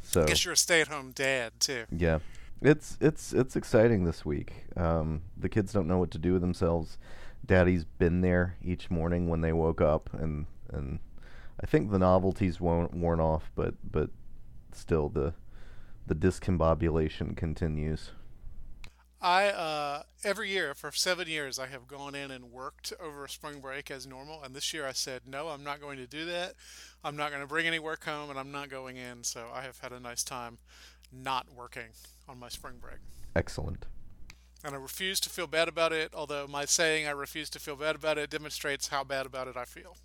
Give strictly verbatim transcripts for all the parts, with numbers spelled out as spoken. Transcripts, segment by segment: So I guess you're a stay-at-home dad too. Yeah, it's it's it's exciting this week. Um, the kids don't know what to do with themselves. Daddy's been there each morning when they woke up, and and I think the novelty's worn worn off, but but still the the discombobulation continues. I, uh, every year, for seven years, I have gone in and worked over spring break as normal, and this year I said, no, I'm not going to do that, I'm not going to bring any work home, and I'm not going in, so I have had a nice time not working on my spring break. Excellent. And I refuse to feel bad about it, although my saying I refuse to feel bad about it demonstrates how bad about it I feel.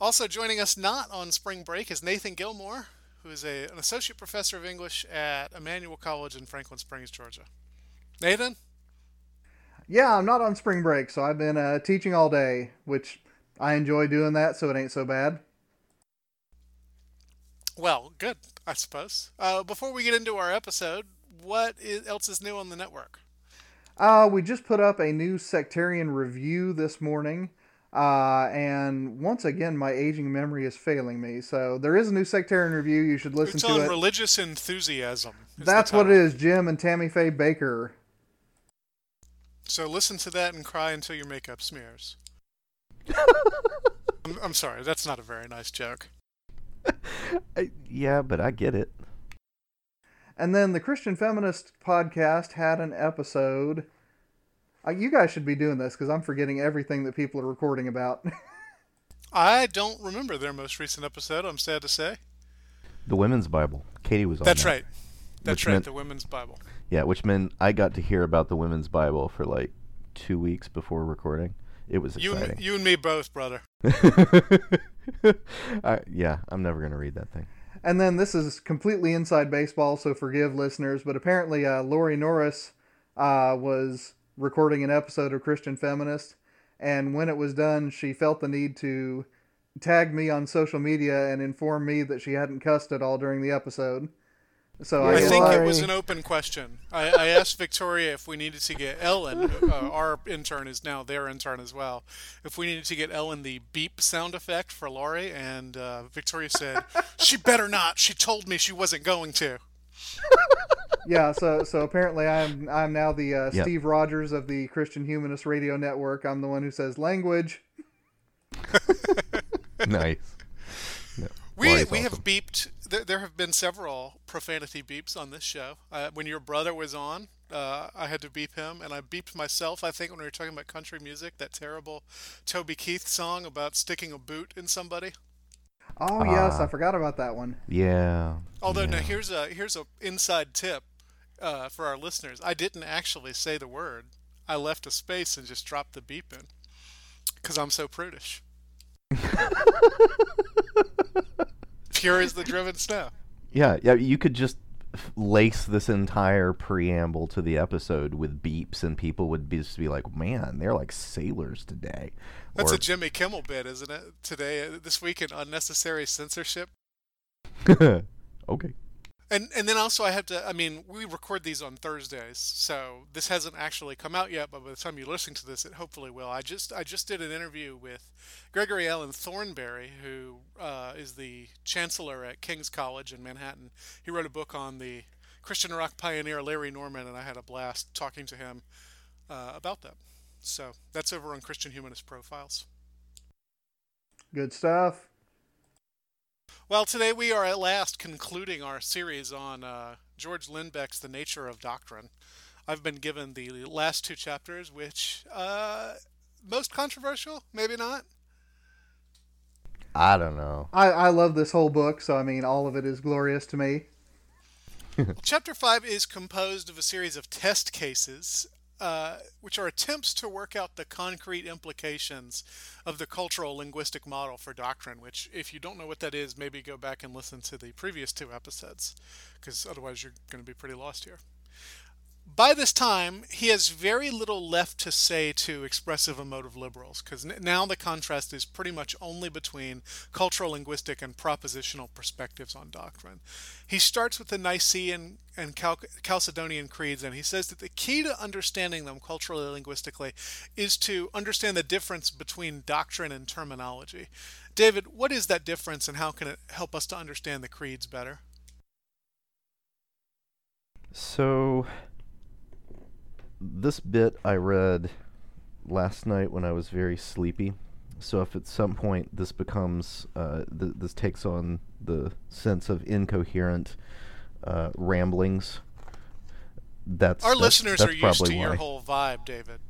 Also joining us not on spring break is Nathan Gilmour, who is a, an associate professor of English at Emanuel College in Franklin Springs, Georgia. Nathan? Yeah, I'm not on spring break, so I've been uh, teaching all day, which I enjoy doing that, so it ain't so bad. Well, good, I suppose. Uh, before we get into our episode, what is, else is new on the network? Uh, we just put up a new sectarian review this morning, uh, and once again, my aging memory is failing me, so there is a new sectarian review. You should listen it's to it. It's on religious enthusiasm. That's what it is, Jim and Tammy Faye Baker. So listen to that and cry until your makeup smears. I'm, I'm sorry, that's not a very nice joke. I, yeah, but I get it. And then the Christian Feminist Podcast had an episode. Uh, you guys should be doing this because I'm forgetting everything that people are recording about. I don't remember their most recent episode, I'm sad to say. The Women's Bible. Katie was on That's that. right. That's which right, meant, the Women's Bible. Yeah, which meant I got to hear about the Women's Bible for like two weeks before recording. It was exciting. You and, you and me both, brother. I, yeah, I'm never going to read that thing. And then this is completely inside baseball, so forgive listeners, but apparently uh, Laurie Norris uh, was recording an episode of Christian Feminist, and when it was done, she felt the need to tag me on social media and inform me that she hadn't cussed at all during the episode. So I, I think Laurie. It was an open question. I, I asked Victoria if we needed to get Ellen, uh, our intern is now their intern as well, if we needed to get Ellen the beep sound effect for Laurie, and uh, Victoria said, she better not. She told me she wasn't going to. Yeah, so so apparently I'm I'm now the uh, yep. Steve Rogers of the Christian Humanist Radio Network. I'm the one who says language. Nice. Yep. We Laurie's we awesome. have beeped. There have been several profanity beeps on this show. Uh, when your brother was on, uh, I had to beep him, and I beeped myself, I think, when we were talking about country music, that terrible Toby Keith song about sticking a boot in somebody. Oh, uh, yes, I forgot about that one. Yeah. Although, yeah. Now, here's a here's a inside tip uh, for our listeners. I didn't actually say the word. I left a space and just dropped the beep in, because I'm so prudish. Pure as the driven snow. Yeah, yeah. You could just lace this entire preamble to the episode with beeps, and people would be, just be like, "Man, they're like sailors today." That's or, a Jimmy Kimmel bit, isn't it? Today, this week in unnecessary censorship. Okay. And and then also I have to, I mean, we record these on Thursdays, so this hasn't actually come out yet, but by the time you listen to this, it hopefully will. I just I just did an interview with Gregory Allen Thornberry, who uh, is the chancellor at King's College in Manhattan. He wrote a book on the Christian rock pioneer Larry Norman, and I had a blast talking to him uh, about that. So that's over on Christian Humanist Profiles. Good stuff. Well, today we are at last concluding our series on uh, George Lindbeck's The Nature of Doctrine. I've been given the last two chapters, which, uh, most controversial, maybe not? I don't know. I, I love this whole book, so I mean, all of it is glorious to me. Chapter five is composed of a series of test cases, Uh, which are attempts to work out the concrete implications of the cultural linguistic model for doctrine, which, if you don't know what that is, maybe go back and listen to the previous two episodes, because otherwise you're going to be pretty lost here. By this time, he has very little left to say to expressive emotive liberals, because n- now the contrast is pretty much only between cultural linguistic and propositional perspectives on doctrine. He starts with the Nicene and Cal- Chalcedonian creeds, and he says that the key to understanding them culturally and linguistically is to understand the difference between doctrine and terminology. David, what is that difference, and how can it help us to understand the creeds better? So... this bit I read last night when I was very sleepy, so if at some point this becomes, uh, th- this takes on the sense of incoherent uh, ramblings, that's Our that's, listeners that's are used to why. Your whole vibe, David.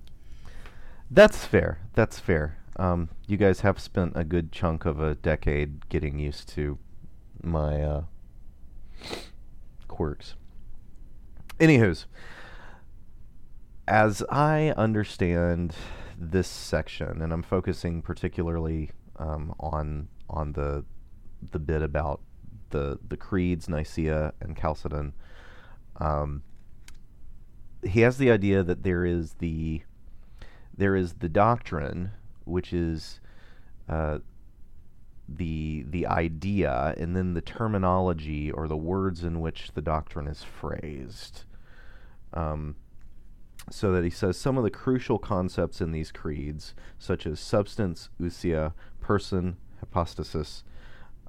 That's fair, that's fair. Um, you guys have spent a good chunk of a decade getting used to my uh, quirks. Anywho's. As I understand this section, and I'm focusing particularly um, on on the the bit about the the creeds, Nicaea and Chalcedon, um, he has the idea that there is the there is the doctrine, which is uh, the the idea, and then the terminology or the words in which the doctrine is phrased. Um, So that he says some of the crucial concepts in these creeds, such as substance, ousia, person, hypostasis,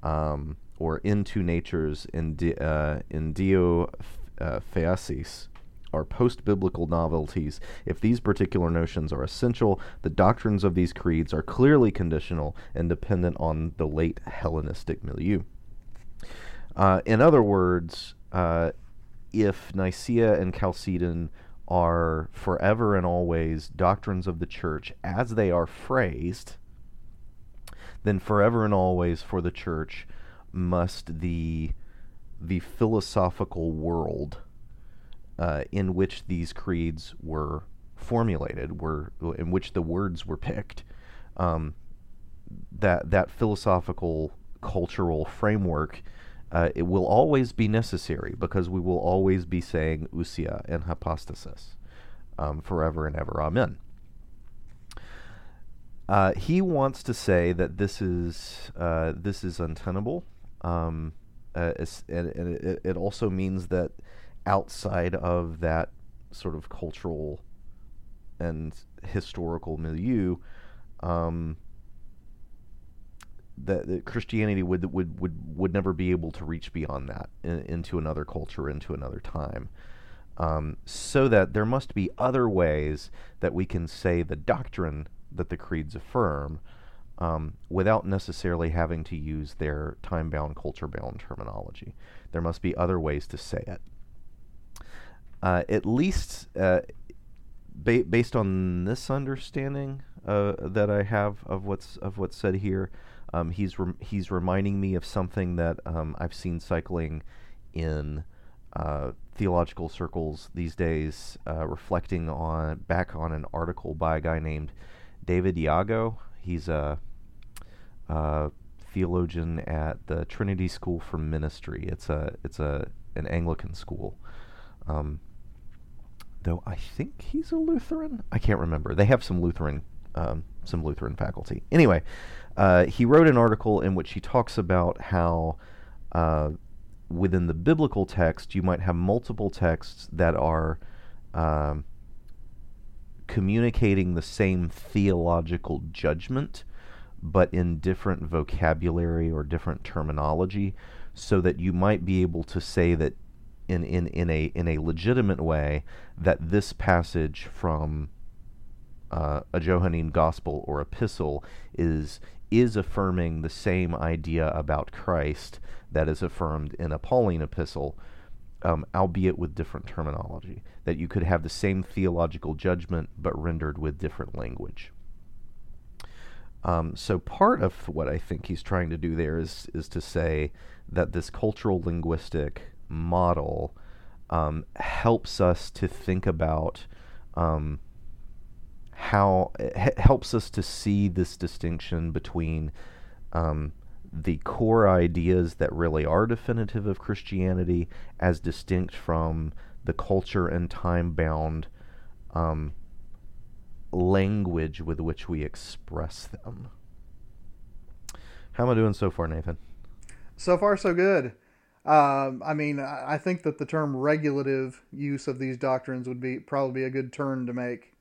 um, or into natures, in, di- uh, in dio uh, theasis, are post-biblical novelties. If these particular notions are essential, the doctrines of these creeds are clearly conditional and dependent on the late Hellenistic milieu. Uh, in other words, uh, if Nicaea and Chalcedon are forever and always doctrines of the church as they are phrased, then forever and always for the church must the the philosophical world uh, in which these creeds were formulated, were in which the words were picked, um, that that philosophical cultural framework. Uh, it will always be necessary because we will always be saying ousia and hypostasis um, forever and ever. Amen. Uh, he wants to say that this is uh, this is untenable, um, uh, and, and it, it also means that outside of that sort of cultural and historical milieu, um, That, that Christianity would would would would never be able to reach beyond that in, into another culture, into another time, um, so that there must be other ways that we can say the doctrine that the creeds affirm, um, without necessarily having to use their time-bound, culture-bound terminology. There must be other ways to say it. Uh, at least uh, ba- based on this understanding uh, that I have of what's of what's said here. Um, he's re- he's reminding me of something that um, I've seen cycling in uh, theological circles these days, uh, reflecting on back on an article by a guy named David Iago. He's a, a theologian at the Trinity School for Ministry. It's a it's a an Anglican school, um, though I think he's a Lutheran. I can't remember. They have some Lutheran um, some Lutheran faculty. Anyway. Uh, he wrote an article in which he talks about how uh, within the biblical text, you might have multiple texts that are um, communicating the same theological judgment, but in different vocabulary or different terminology, so that you might be able to say that in, in, in a in a legitimate way that this passage from uh, a Johannine gospel or epistle is is affirming the same idea about Christ that is affirmed in a Pauline epistle, um, albeit with different terminology, that you could have the same theological judgment but rendered with different language. Um, so part of what I think he's trying to do there is is to say that this cultural linguistic model um, helps us to think about um, how it helps us to see this distinction between um, the core ideas that really are definitive of Christianity as distinct from the culture and time-bound um, language with which we express them. How am I doing so far, Nathan? So far, so good. Um, I mean, I think that the term regulative use of these doctrines would be probably a good turn to make.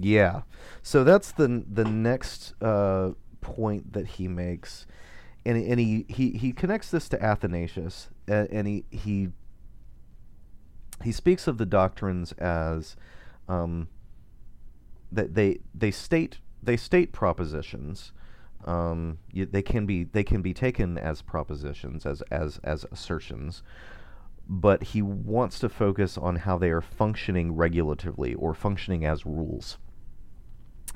Yeah. So that's the the next uh, point that he makes. And, and he, he, he connects this to Athanasius. And, and he, he, he speaks of the doctrines as um, that they they state they state propositions. Um, you, they can be they can be taken as propositions, as as as assertions, but he wants to focus on how they are functioning regulatively, or functioning as rules.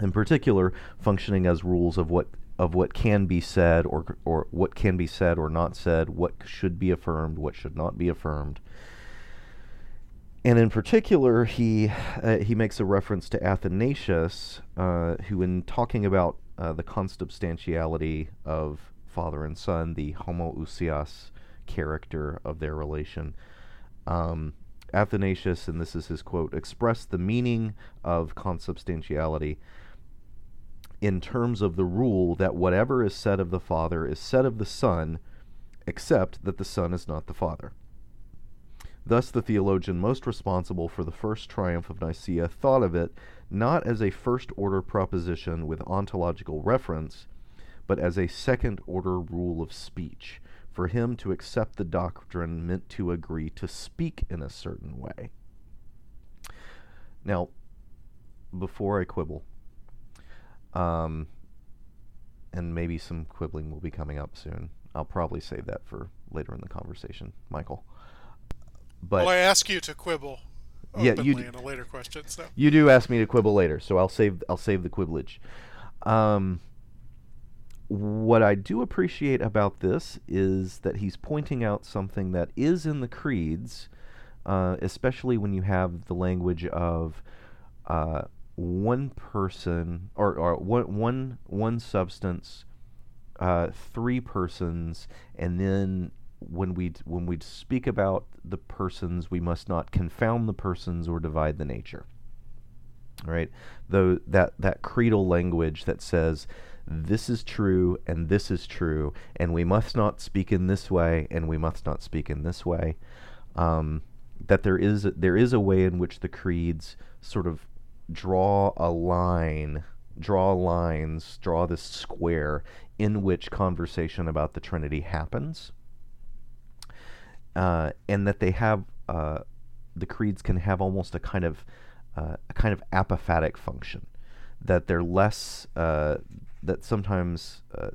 In particular, functioning as rules of what of what can be said, or or what can be said or not said, what should be affirmed, what should not be affirmed. And in particular, he uh, he makes a reference to Athanasius, uh, who, in talking about uh, the consubstantiality of Father and Son, the homoousios character of their relation, um, Athanasius, and this is his quote, expressed the meaning of consubstantiality in terms of the rule that whatever is said of the Father is said of the Son, except that the Son is not the Father. Thus, the theologian most responsible for the first triumph of Nicaea thought of it not as a first-order proposition with ontological reference, but as a second-order rule of speech, for him to accept the doctrine meant to agree to speak in a certain way. Now, before I quibble, um, and maybe some quibbling will be coming up soon, I'll probably save that for later in the conversation, Michael. But, well, I ask you to quibble openly yeah, you do, in a later question. So. You do ask me to quibble later, so I'll save I'll save the quibblage. Um, what I do appreciate about this is that he's pointing out something that is in the creeds, uh, especially when you have the language of uh, one person or, or one, one, one substance, uh, three persons, and then when we when we speak about the persons, we must not confound the persons or divide the nature. All right? Though that that creedal language that says this is true and this is true, and we must not speak in this way and we must not speak in this way. Um, that there is a, there is a way in which the creeds sort of draw a line, draw lines, draw this square in which conversation about the Trinity happens. Uh, and that they have uh, the creeds can have almost a kind of uh, a kind of apophatic function, that they're less uh, that sometimes, uh,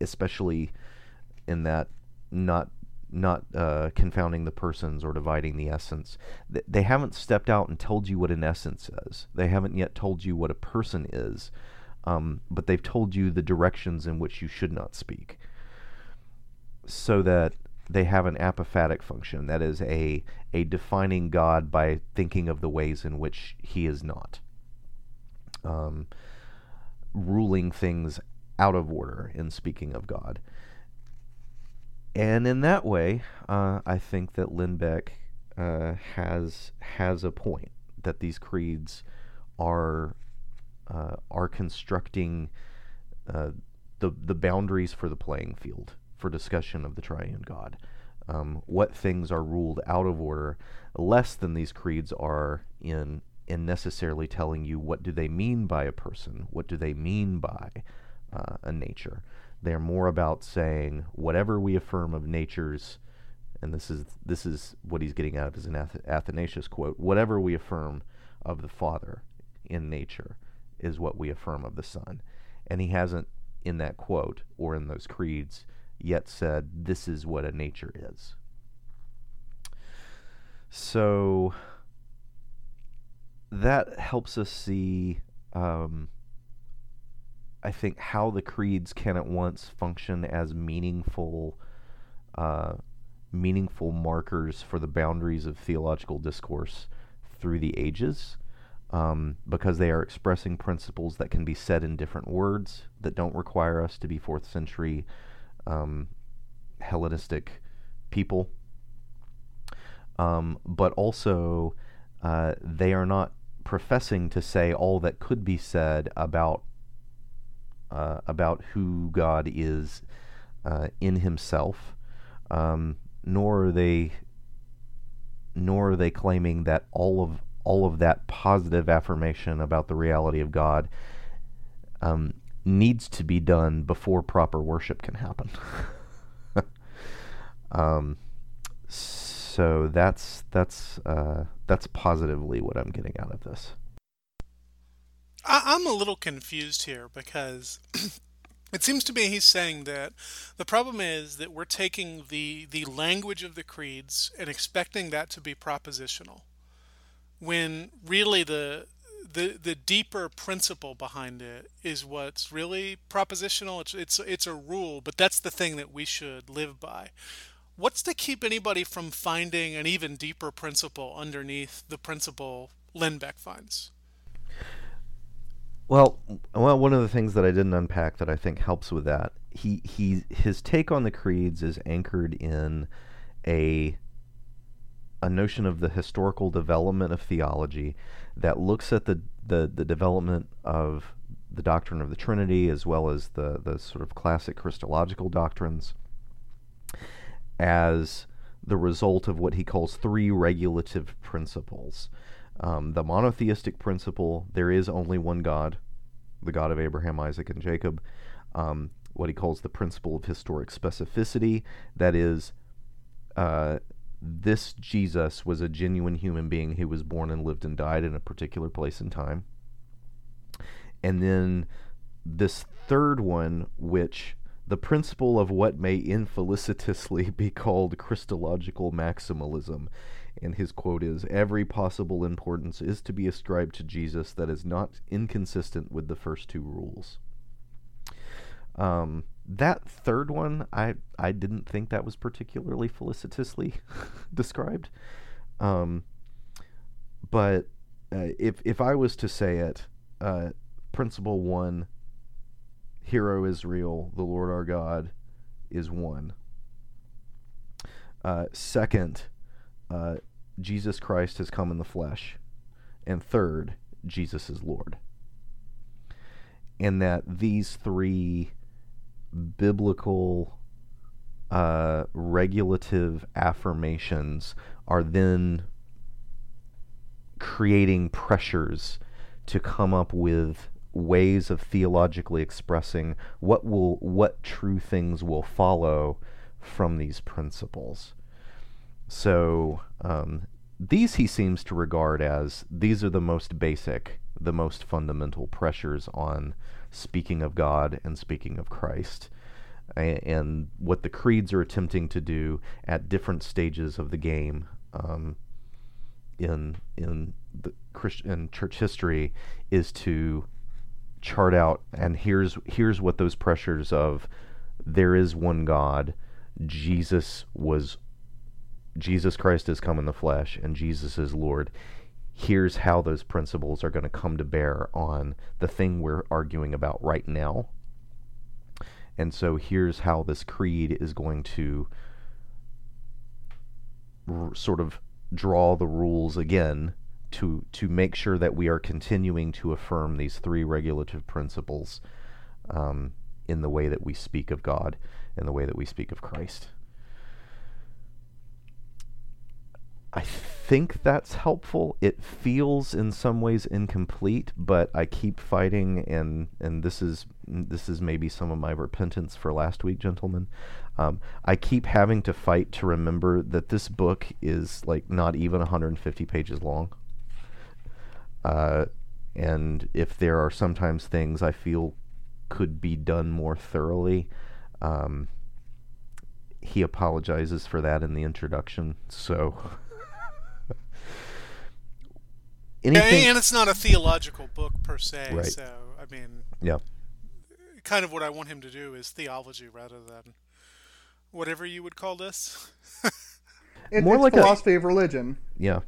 especially in that not not uh, confounding the persons or dividing the essence, th- they haven't stepped out and told you what an essence is. They haven't yet told you what a person is, um, but they've told you the directions in which you should not speak, so that they have an apophatic function, that is a a defining God by thinking of the ways in which he is not, um, ruling things out of order in speaking of God. And in that way, uh, I think that Lindbeck uh, has has a point, that these creeds are uh, are constructing uh, the the boundaries for the playing field for discussion of the triune God, um, what things are ruled out of order, less than these creeds are in in necessarily telling you what do they mean by a person, what do they mean by uh, a nature. They're more about saying whatever we affirm of natures, and this is this is what he's getting at as an Athanasius quote, whatever we affirm of the Father in nature is what we affirm of the Son. And he hasn't, in that quote or in those creeds, yet said this is what a nature is. So that helps us see, um, I think, how the creeds can at once function as meaningful uh, meaningful markers for the boundaries of theological discourse through the ages, um, because they are expressing principles that can be said in different words that don't require us to be fourth century um, Hellenistic people. Um, but also, uh, they are not professing to say all that could be said about uh, about who God is uh, in Himself, um, nor are they nor are they claiming that all of all of that positive affirmation about the reality of God um, needs to be done before proper worship can happen. um, so So that's that's uh, that's positively what I'm getting out of this. I'm a little confused here because it seems to me he's saying that the problem is that we're taking the the language of the creeds and expecting that to be propositional, when really the the the deeper principle behind it is what's really propositional. It's it's it's a rule, but that's the thing that we should live by. What's to keep anybody from finding an even deeper principle underneath the principle Lindbeck finds? Well, well, one of the things that I didn't unpack that I think helps with that, he he his take on the creeds is anchored in a a notion of the historical development of theology that looks at the the, the development of the doctrine of the Trinity as well as the, the sort of classic Christological doctrines as the result of what he calls three regulative principles. Um, the monotheistic principle, there is only one God, the God of Abraham, Isaac, and Jacob. Um, what he calls the principle of historic specificity, that is, uh, this Jesus was a genuine human being who was born and lived and died in a particular place and time. And then this third one, which the principle of what may infelicitously be called Christological maximalism. And his quote is, "Every possible importance is to be ascribed to Jesus that is not inconsistent with the first two rules." Um, that third one, I, I didn't think that was particularly felicitously described. Um, but uh, if, if I was to say it, uh, principle one, Hero Israel, the Lord our God is one. Uh, second, uh, Jesus Christ has come in the flesh. And third, Jesus is Lord. And that these three biblical uh, regulative affirmations are then creating pressures to come up with ways of theologically expressing what will what true things will follow from these principles. So um, these he seems to regard as, these are the most basic, the most fundamental pressures on speaking of God and speaking of Christ. A- and what the creeds are attempting to do at different stages of the game um, in in the Christian church history is to chart out, and here's here's what those pressures of there is one God, Jesus was Jesus Christ has come in the flesh, and Jesus is Lord. Here's how those principles are going to come to bear on the thing we're arguing about right now. And so here's how this creed is going to r- sort of draw the rules again to to make sure that we are continuing to affirm these three regulative principles um, in the way that we speak of God, in the way that we speak of Christ. I think that's helpful. It feels in some ways incomplete, but I keep fighting, and and this is this is maybe some of my repentance for last week, gentlemen. Um, I keep having to fight to remember that this book is like not even one hundred fifty pages long. Uh, and if there are sometimes things I feel could be done more thoroughly, um, he apologizes for that in the introduction. So. Anything? And it's not a theological book per se, right. So I mean, yeah. Kind of what I want him to do is theology rather than whatever you would call this. it, more it's like philosophy a, of religion. Yeah,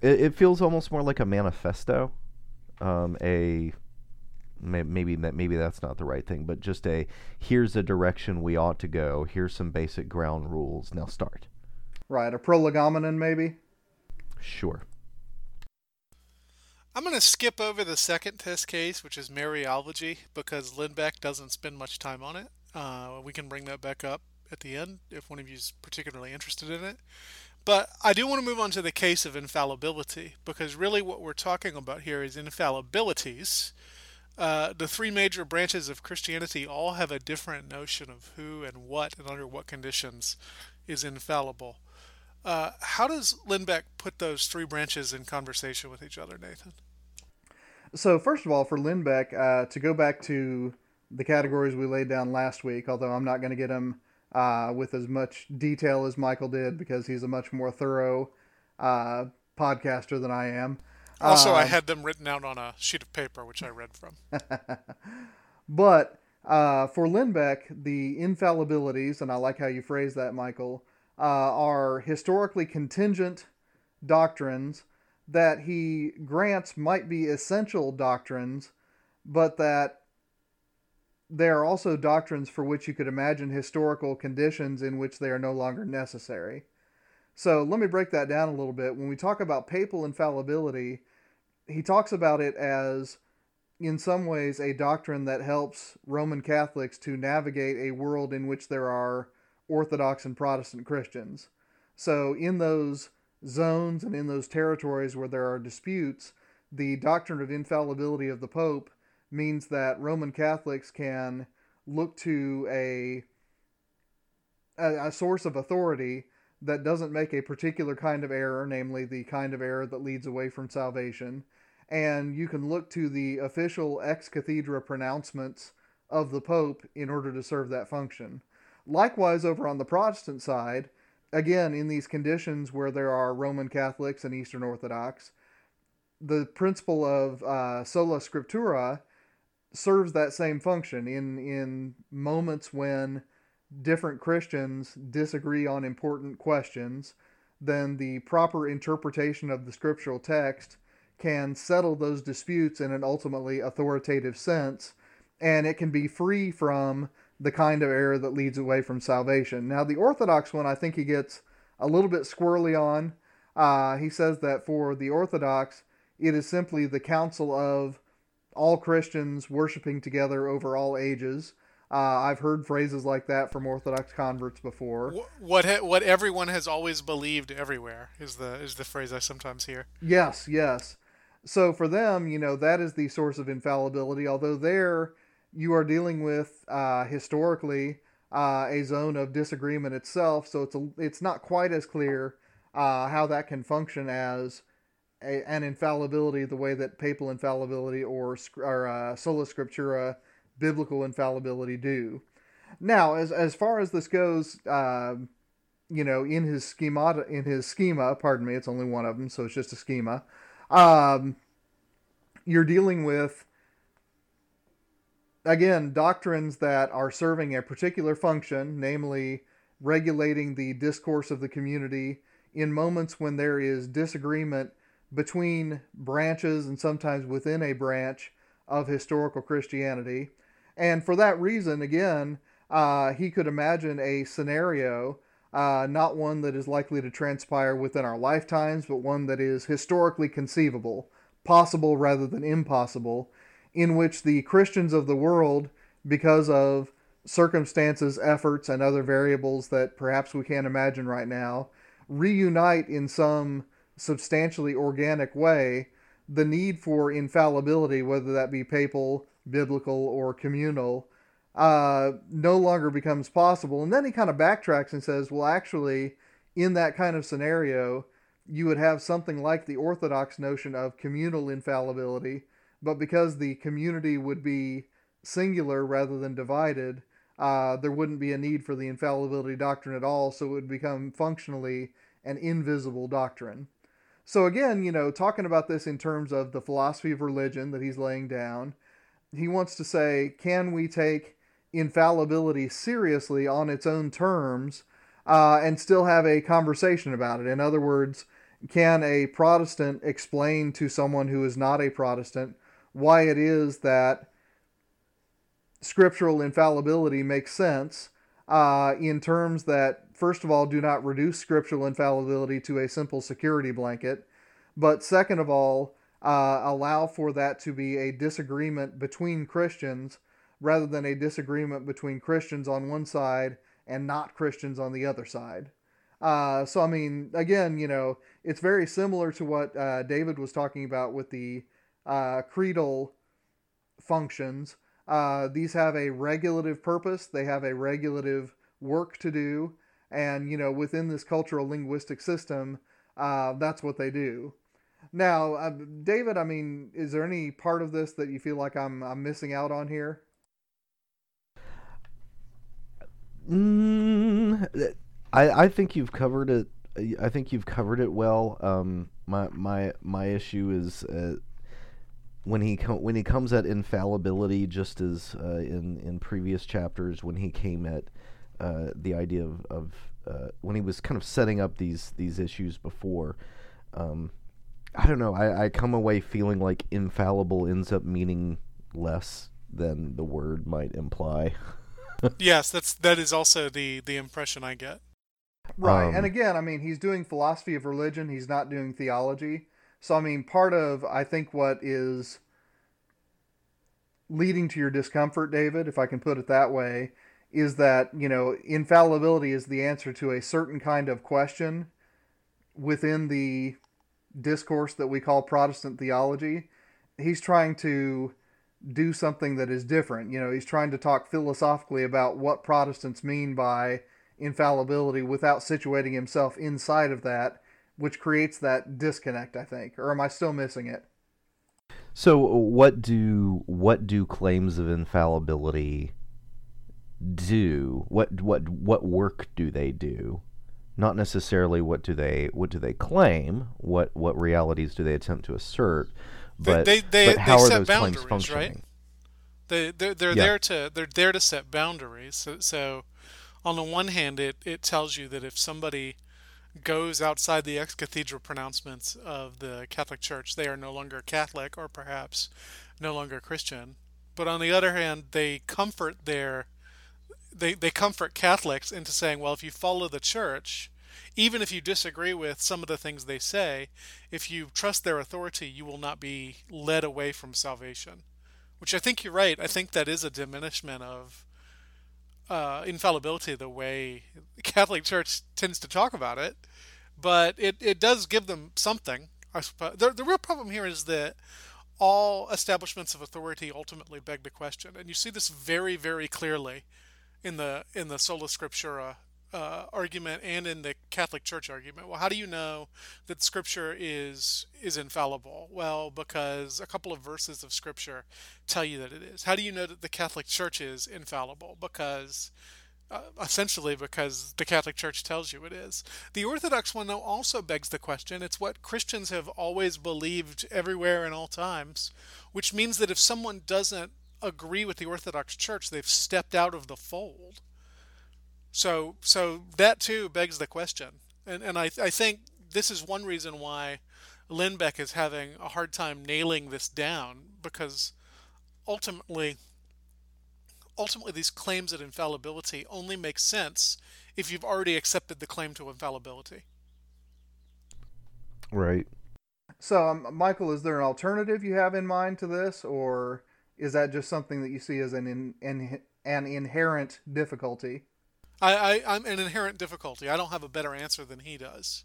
it, it feels almost more like a manifesto. Um, a maybe that maybe that's not the right thing, but just a here's a direction we ought to go. Here's some basic ground rules. Now start. Right, a prolegomenon maybe. Sure. I'm going to skip over the second test case, which is Mariology, because Lindbeck doesn't spend much time on it. Uh, we can bring that back up at the end if one of you is particularly interested in it. But I do want to move on to the case of infallibility, because really what we're talking about here is infallibilities. Uh, the three major branches of Christianity all have a different notion of who and what and under what conditions is infallible. Uh, how does Lindbeck put those three branches in conversation with each other, Nathan? So first of all, for Lindbeck, uh, to go back to the categories we laid down last week, although I'm not going to get him uh, with as much detail as Michael did because he's a much more thorough uh, podcaster than I am. Also, uh, I had them written out on a sheet of paper, which I read from. But uh, for Lindbeck, the infallibilities, and I like how you phrase that, Michael, Uh, are historically contingent doctrines that he grants might be essential doctrines, but that they are also doctrines for which you could imagine historical conditions in which they are no longer necessary. So let me break that down a little bit. When we talk about papal infallibility, he talks about it as, in some ways, a doctrine that helps Roman Catholics to navigate a world in which there are Orthodox and Protestant Christians. So in those zones and in those territories where there are disputes, the doctrine of infallibility of the Pope means that Roman Catholics can look to a, a, a source of authority that doesn't make a particular kind of error, namely the kind of error that leads away from salvation. And you can look to the official ex cathedra pronouncements of the Pope in order to serve that function. Likewise, over on the Protestant side, again, in these conditions where there are Roman Catholics and Eastern Orthodox, the principle of uh, sola scriptura serves that same function in, in moments when different Christians disagree on important questions. Then the proper interpretation of the scriptural text can settle those disputes in an ultimately authoritative sense, and it can be free from the kind of error that leads away from salvation. Now, the Orthodox one, I think he gets a little bit squirrely on. Uh, he says that for the Orthodox, it is simply the council of all Christians worshiping together over all ages. Uh, I've heard phrases like that from Orthodox converts before. What ha- what everyone has always believed everywhere is the is the phrase I sometimes hear. Yes, yes. So for them, you know, that is the source of infallibility, although they're you are dealing with, uh, historically, uh, a zone of disagreement itself, so it's a, it's not quite as clear uh, how that can function as a, an infallibility the way that papal infallibility or, or uh, sola scriptura, biblical infallibility do. Now, as as far as this goes, uh, you know, in his schema, in his schema, pardon me, it's only one of them, so it's just a schema. Um, you're dealing with, again, doctrines that are serving a particular function, namely regulating the discourse of the community in moments when there is disagreement between branches and sometimes within a branch of historical Christianity. And for that reason, again, uh, he could imagine a scenario, uh, not one that is likely to transpire within our lifetimes, but one that is historically conceivable, possible rather than impossible, in which the Christians of the world, because of circumstances, efforts, and other variables that perhaps we can't imagine right now, reunite in some substantially organic way the need for infallibility, whether that be papal, biblical, or communal, uh, no longer becomes possible. And then he kind of backtracks and says, well, actually, in that kind of scenario, you would have something like the Orthodox notion of communal infallibility, but because the community would be singular rather than divided, uh, there wouldn't be a need for the infallibility doctrine at all, so it would become functionally an invisible doctrine. So again, you know, talking about this in terms of the philosophy of religion that he's laying down, he wants to say, can we take infallibility seriously on its own terms uh, and still have a conversation about it? In other words, can a Protestant explain to someone who is not a Protestant why it is that scriptural infallibility makes sense uh, in terms that, first of all, do not reduce scriptural infallibility to a simple security blanket, but second of all, uh, allow for that to be a disagreement between Christians rather than a disagreement between Christians on one side and not Christians on the other side. Uh, so, I mean, again, you know, it's very similar to what uh, David was talking about with the uh, creedal functions. Uh, these have a regulative purpose. They have a regulative work to do. And, you know, within this cultural linguistic system, uh, that's what they do. Now, uh, David, I mean, is there any part of this that you feel like I'm, I'm missing out on here? Mm, I, I think you've covered it. I think you've covered it well. Um, my my my issue is uh, when he com- when he comes at infallibility, just as uh, in in previous chapters when he came at. Uh, the idea of, of uh, when he was kind of setting up these these issues before, um, I don't know. I, I come away feeling like infallible ends up meaning less than the word might imply. Yes, that's that is also the the impression I get. Right, um, and again, I mean, he's doing philosophy of religion. He's not doing theology. So, I mean, part of I think what is leading to your discomfort, David, if I can put it that way, is that, you know, infallibility is the answer to a certain kind of question within the discourse that we call Protestant theology. He's trying to do something that is different. You know, he's trying to talk philosophically about what Protestants mean by infallibility without situating himself inside of that, which creates that disconnect, I think. Or am I still missing it? So what do what do claims of infallibility do? What what what work do they do? Not necessarily what do they what do they claim, what what realities do they attempt to assert, but they they, but how they are set those boundaries, claims functioning? Right? They they're, they're yeah. there to they're there to set boundaries. So, so on the one hand, it, it tells you that if somebody goes outside the ex cathedra pronouncements of the Catholic Church, they are no longer Catholic or perhaps no longer Christian. But on the other hand, they comfort their They, they comfort Catholics into saying, well, if you follow the church, even if you disagree with some of the things they say, if you trust their authority, you will not be led away from salvation. Which I think you're right. I think that is a diminishment of uh, infallibility, the way the Catholic Church tends to talk about it. But it, it does give them something, I suppose. The, the real problem here is that all establishments of authority ultimately beg the question. And you see this very, very clearly in the in the Sola Scriptura uh, argument and in the Catholic Church argument. Well, how do you know that Scripture is is infallible? Well, because a couple of verses of Scripture tell you that it is. How do you know that the Catholic Church is infallible? Because, uh, essentially, because the Catholic Church tells you it is. The Orthodox one, though, also begs the question. It's what Christians have always believed everywhere and all times, which means that if someone doesn't agree with the Orthodox Church, they've stepped out of the fold. So so that too begs the question. And and I, I think this is one reason why Lindbeck is having a hard time nailing this down, because ultimately ultimately these claims at infallibility only make sense if you've already accepted the claim to infallibility. Right. So, um, Michael, is there an alternative you have in mind to this, or is that just something that you see as an in, an, an inherent difficulty? I, I, I'm an inherent difficulty. I don't have a better answer than he does.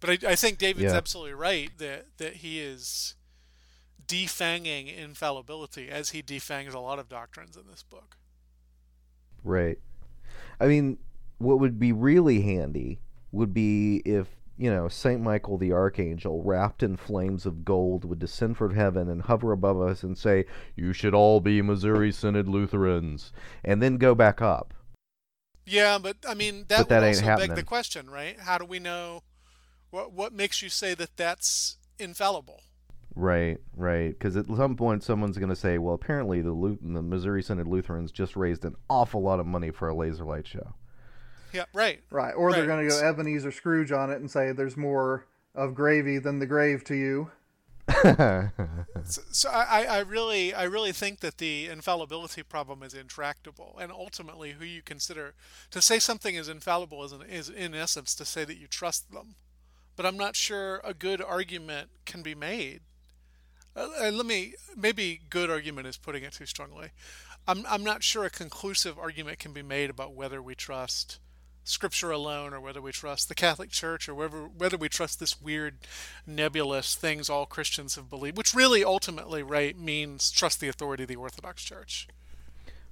But I, I think David's yeah. absolutely right that, that he is defanging infallibility as he defangs a lot of doctrines in this book. Right. I mean, what would be really handy would be if, you know, Saint Michael the Archangel, wrapped in flames of gold, would descend from heaven and hover above us and say, "You should all be Missouri Synod Lutherans," and then go back up. Yeah, but I mean, that, that would also happening. beg the question, right? How do we know? What what makes you say that that's infallible? Right, right. Because at some point, someone's going to say, "Well, apparently the Lu- the Missouri Synod Lutherans just raised an awful lot of money for a laser light show." Yeah, right. Right, or right. They're going to go Ebenezer Scrooge on it and say, "There's more of gravy than the grave to you." so so I, I really, I really think that the infallibility problem is intractable, and ultimately, who you consider to say something is infallible is, an, is in essence to say that you trust them. But I'm not sure a good argument can be made. Uh, and let me, maybe good argument is putting it too strongly. I'm, I'm not sure a conclusive argument can be made about whether we trust Scripture alone, or whether we trust the Catholic Church, or whether whether we trust this weird, nebulous things all Christians have believed, which really ultimately, right, means trust the authority of the Orthodox Church.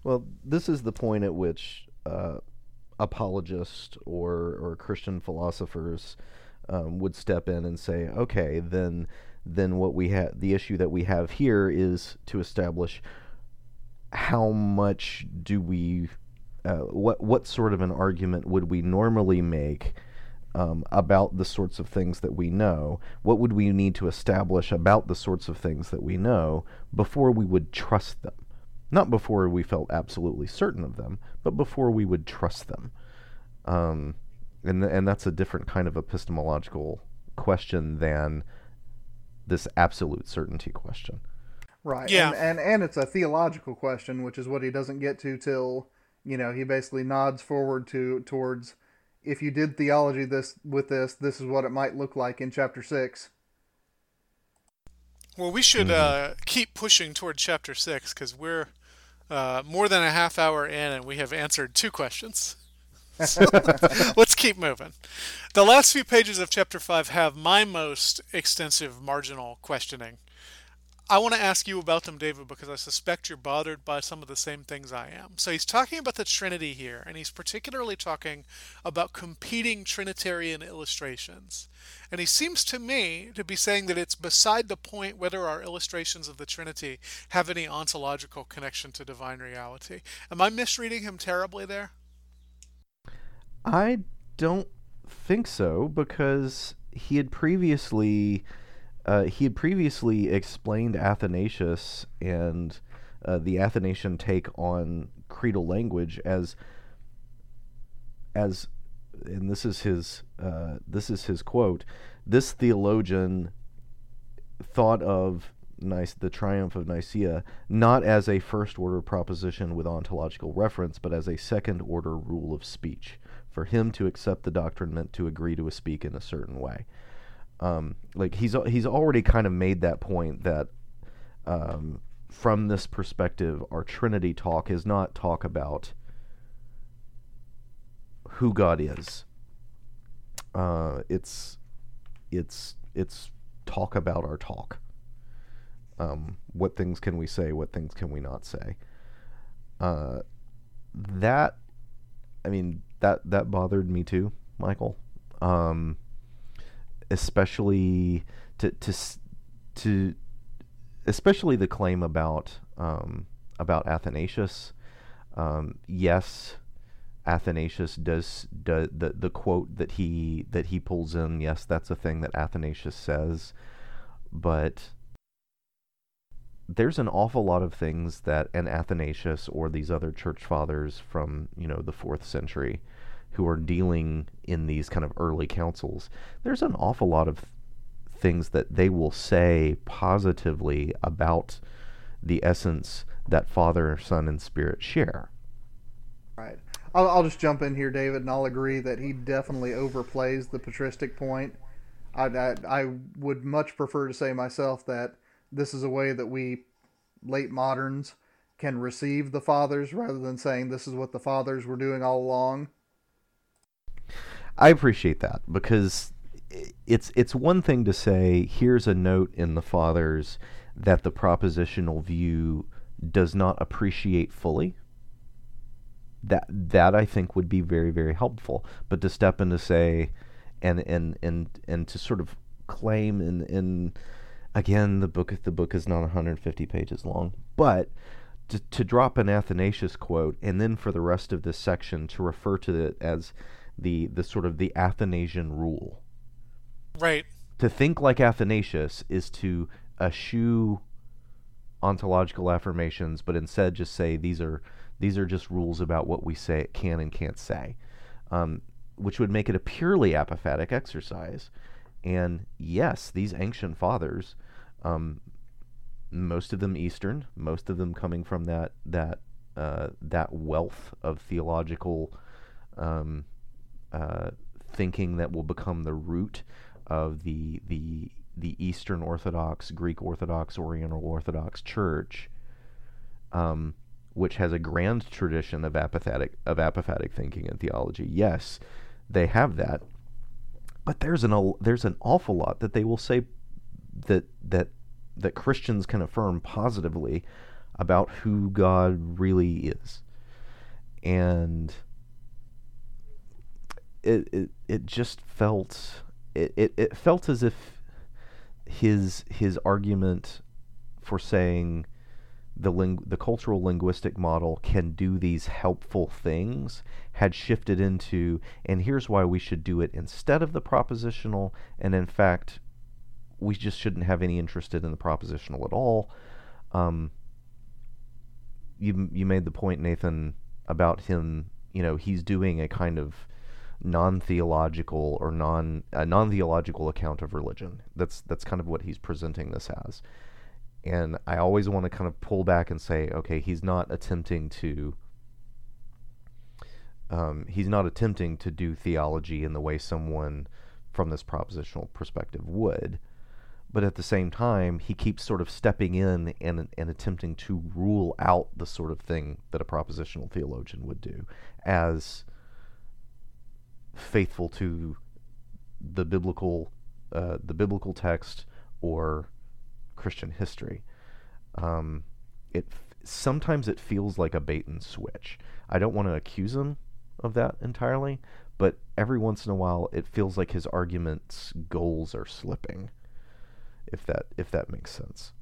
Well, this is the point at which uh, apologists or or Christian philosophers um, would step in and say, okay, then then what we have, the issue that we have here is to establish how much do we. Uh, what what sort of an argument would we normally make um, about the sorts of things that we know? What would we need to establish about the sorts of things that we know before we would trust them? Not before we felt absolutely certain of them, but before we would trust them. Um, and th- and that's a different kind of epistemological question than this absolute certainty question. Right. Yeah. And, and, and it's a theological question, which is what he doesn't get to till... You know, he basically nods forward to towards, if you did theology this with this, this is what it might look like in chapter six. Well, we should mm-hmm. uh, keep pushing toward chapter six because we're uh, more than a half hour in and we have answered two questions. So let's keep moving. The last few pages of chapter five have my most extensive marginal questioning. I want to ask you about them, David, because I suspect you're bothered by some of the same things I am. So he's talking about the Trinity here, and he's particularly talking about competing Trinitarian illustrations. And he seems to me to be saying that it's beside the point whether our illustrations of the Trinity have any ontological connection to divine reality. Am I misreading him terribly there? I don't think so, because he had previously... Uh, he had previously explained Athanasius and uh, the Athanasian take on creedal language as, as, and this is his uh, this is his quote. "This theologian thought of Nice, the triumph of Nicaea not as a first-order proposition with ontological reference, but as a second-order rule of speech. For him to accept the doctrine meant to agree to a speak in a certain way." Um, like he's he's already kind of made that point that um, from this perspective, our Trinity talk is not talk about who God is. Uh, it's it's it's talk about our talk. Um, what things can we say? What things can we not say? Uh, that, I mean, that that bothered me too, Michael. Um, especially to, to, to, especially the claim about, um, about Athanasius. Um, yes, Athanasius does, does the, the quote that he, that he pulls in. Yes, that's a thing that Athanasius says, but there's an awful lot of things that an Athanasius or these other church fathers from, you know, the fourth century who are dealing in these kind of early councils, there's an awful lot of things that they will say positively about the essence that Father, Son, and Spirit share. Right. I'll, I'll just jump in here, David, and I'll agree that he definitely overplays the patristic point. I, I, I would much prefer to say myself that this is a way that we late moderns can receive the fathers rather than saying this is what the fathers were doing all along. I appreciate that, because it's it's one thing to say, here's a note in the fathers that the propositional view does not appreciate fully. That that I think would be very, very helpful. But to step in to say, and and and, and to sort of claim, and and again, the book the book is not one hundred fifty pages long, but to to drop an Athanasius quote, and then for the rest of this section to refer to it as the the sort of the Athanasian rule. Right. To think like Athanasius is to eschew ontological affirmations, but instead just say these are these are just rules about what we say it can and can't say, um, which would make it a purely apophatic exercise. And yes, these ancient fathers, um, most of them Eastern, most of them coming from that that uh, that wealth of theological um, uh, thinking that will become the root of the the the Eastern Orthodox, Greek Orthodox, Oriental Orthodox Church, um, which has a grand tradition of apophatic of apophatic thinking and theology. Yes, they have that, but there's an there's an awful lot that they will say that that that Christians can affirm positively about who God really is, and it it, it just felt it, it it felt as if his his argument for saying the ling- the cultural linguistic model can do these helpful things had shifted into, and here's why we should do it instead of the propositional, and in fact, we just shouldn't have any interest in the propositional at all. Um, you you made the point, Nathan, about him. You know, he's doing a kind of non-theological or non a non-theological account of religion. That's that's kind of what he's presenting this as. And I always want to kind of pull back and say, okay, he's not attempting to um, he's not attempting to do theology in the way someone from this propositional perspective would. But at the same time, he keeps sort of stepping in and, and attempting to rule out the sort of thing that a propositional theologian would do as faithful to the biblical uh, the biblical text or Christian history. Um, it sometimes it feels like a bait and switch. I don't want to accuse him of that entirely, but every once in a while it feels like his argument's goals are slipping, if that if that makes sense.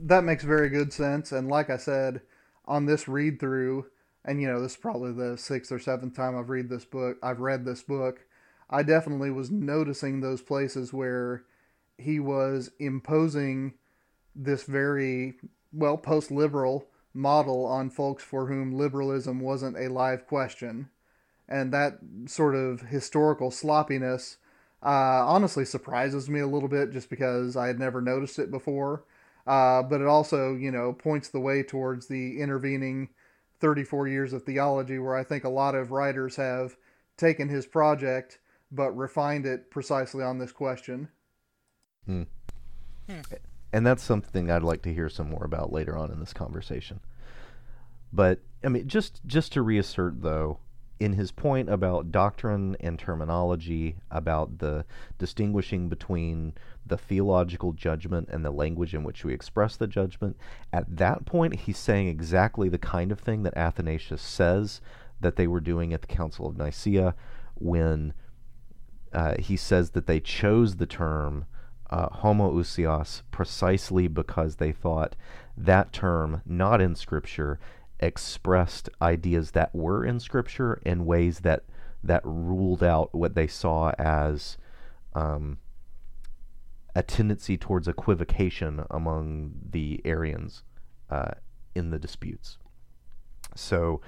That makes very good sense, and like I said, on this read through, and you know, this is probably the sixth or seventh time I've read this book, I've read this book, I definitely was noticing those places where he was imposing this very, well, post-liberal model on folks for whom liberalism wasn't a live question. And that sort of historical sloppiness uh, honestly surprises me a little bit, just because I had never noticed it before. Uh, but it also, you know, points the way towards the intervening thirty-four years of theology, where I think a lot of writers have taken his project but refined it precisely on this question. Hmm. Hmm. And that's something I'd like to hear some more about later on in this conversation. But I mean, just just to reassert though, in his point about doctrine and terminology, about the distinguishing between the theological judgment and the language in which we express the judgment, at that point he's saying exactly the kind of thing that Athanasius says that they were doing at the Council of Nicaea when uh, he says that they chose the term Uh, homoousios precisely because they thought that term, not in Scripture, expressed ideas that were in Scripture in ways that that ruled out what they saw as um, a tendency towards equivocation among the Arians uh, in the disputes. So,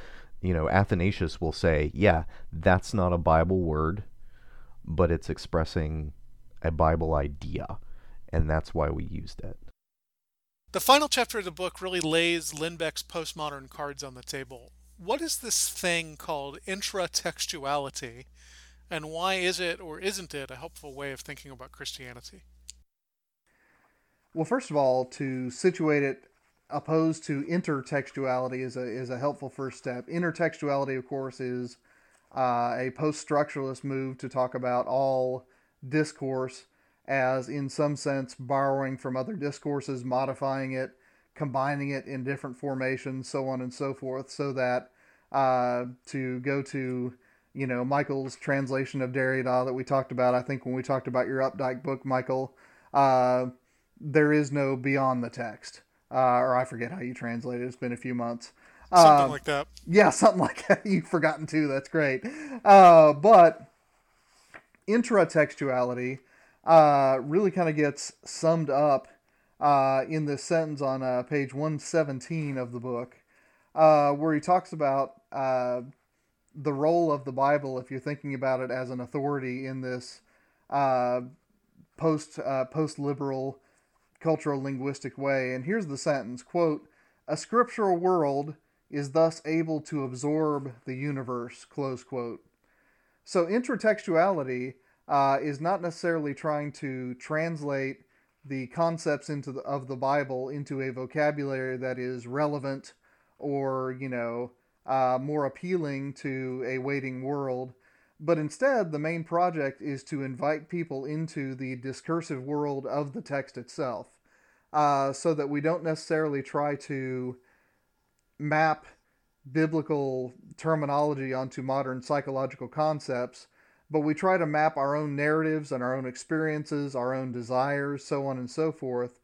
you know, Athanasius will say, yeah, that's not a Bible word, but it's expressing a Bible idea, and that's why we used it. The final chapter of the book really lays Lindbeck's postmodern cards on the table. What is this thing called intratextuality, and why is it or isn't it a helpful way of thinking about Christianity? Well, first of all, to situate it opposed to intertextuality is a is a helpful first step. Intertextuality, of course, is uh, a post-structuralist move to talk about all discourse as, in some sense, borrowing from other discourses, modifying it, combining it in different formations, so on and so forth, so that uh, to go to, you know, Michael's translation of Derrida that we talked about, I think when we talked about your Updike book, Michael, uh, there is no beyond the text. Uh, or I forget how you translate it. It's been a few months. Something um, like that. Yeah, something like that. You've forgotten too. That's great. Uh, but intratextuality uh, really kind of gets summed up uh, in this sentence on uh, page one seventeen of the book, uh, where he talks about uh, the role of the Bible, if you're thinking about it as an authority in this uh, post uh, post-liberal cultural linguistic way. And here's the sentence, quote, "A scriptural world is thus able to absorb the universe," close quote. So intratextuality uh, is not necessarily trying to translate the concepts into the, of the Bible into a vocabulary that is relevant or, you know, uh, more appealing to a waiting world. But instead, the main project is to invite people into the discursive world of the text itself, uh, so that we don't necessarily try to map biblical terminology onto modern psychological concepts, but we try to map our own narratives and our own experiences, our own desires, so on and so forth,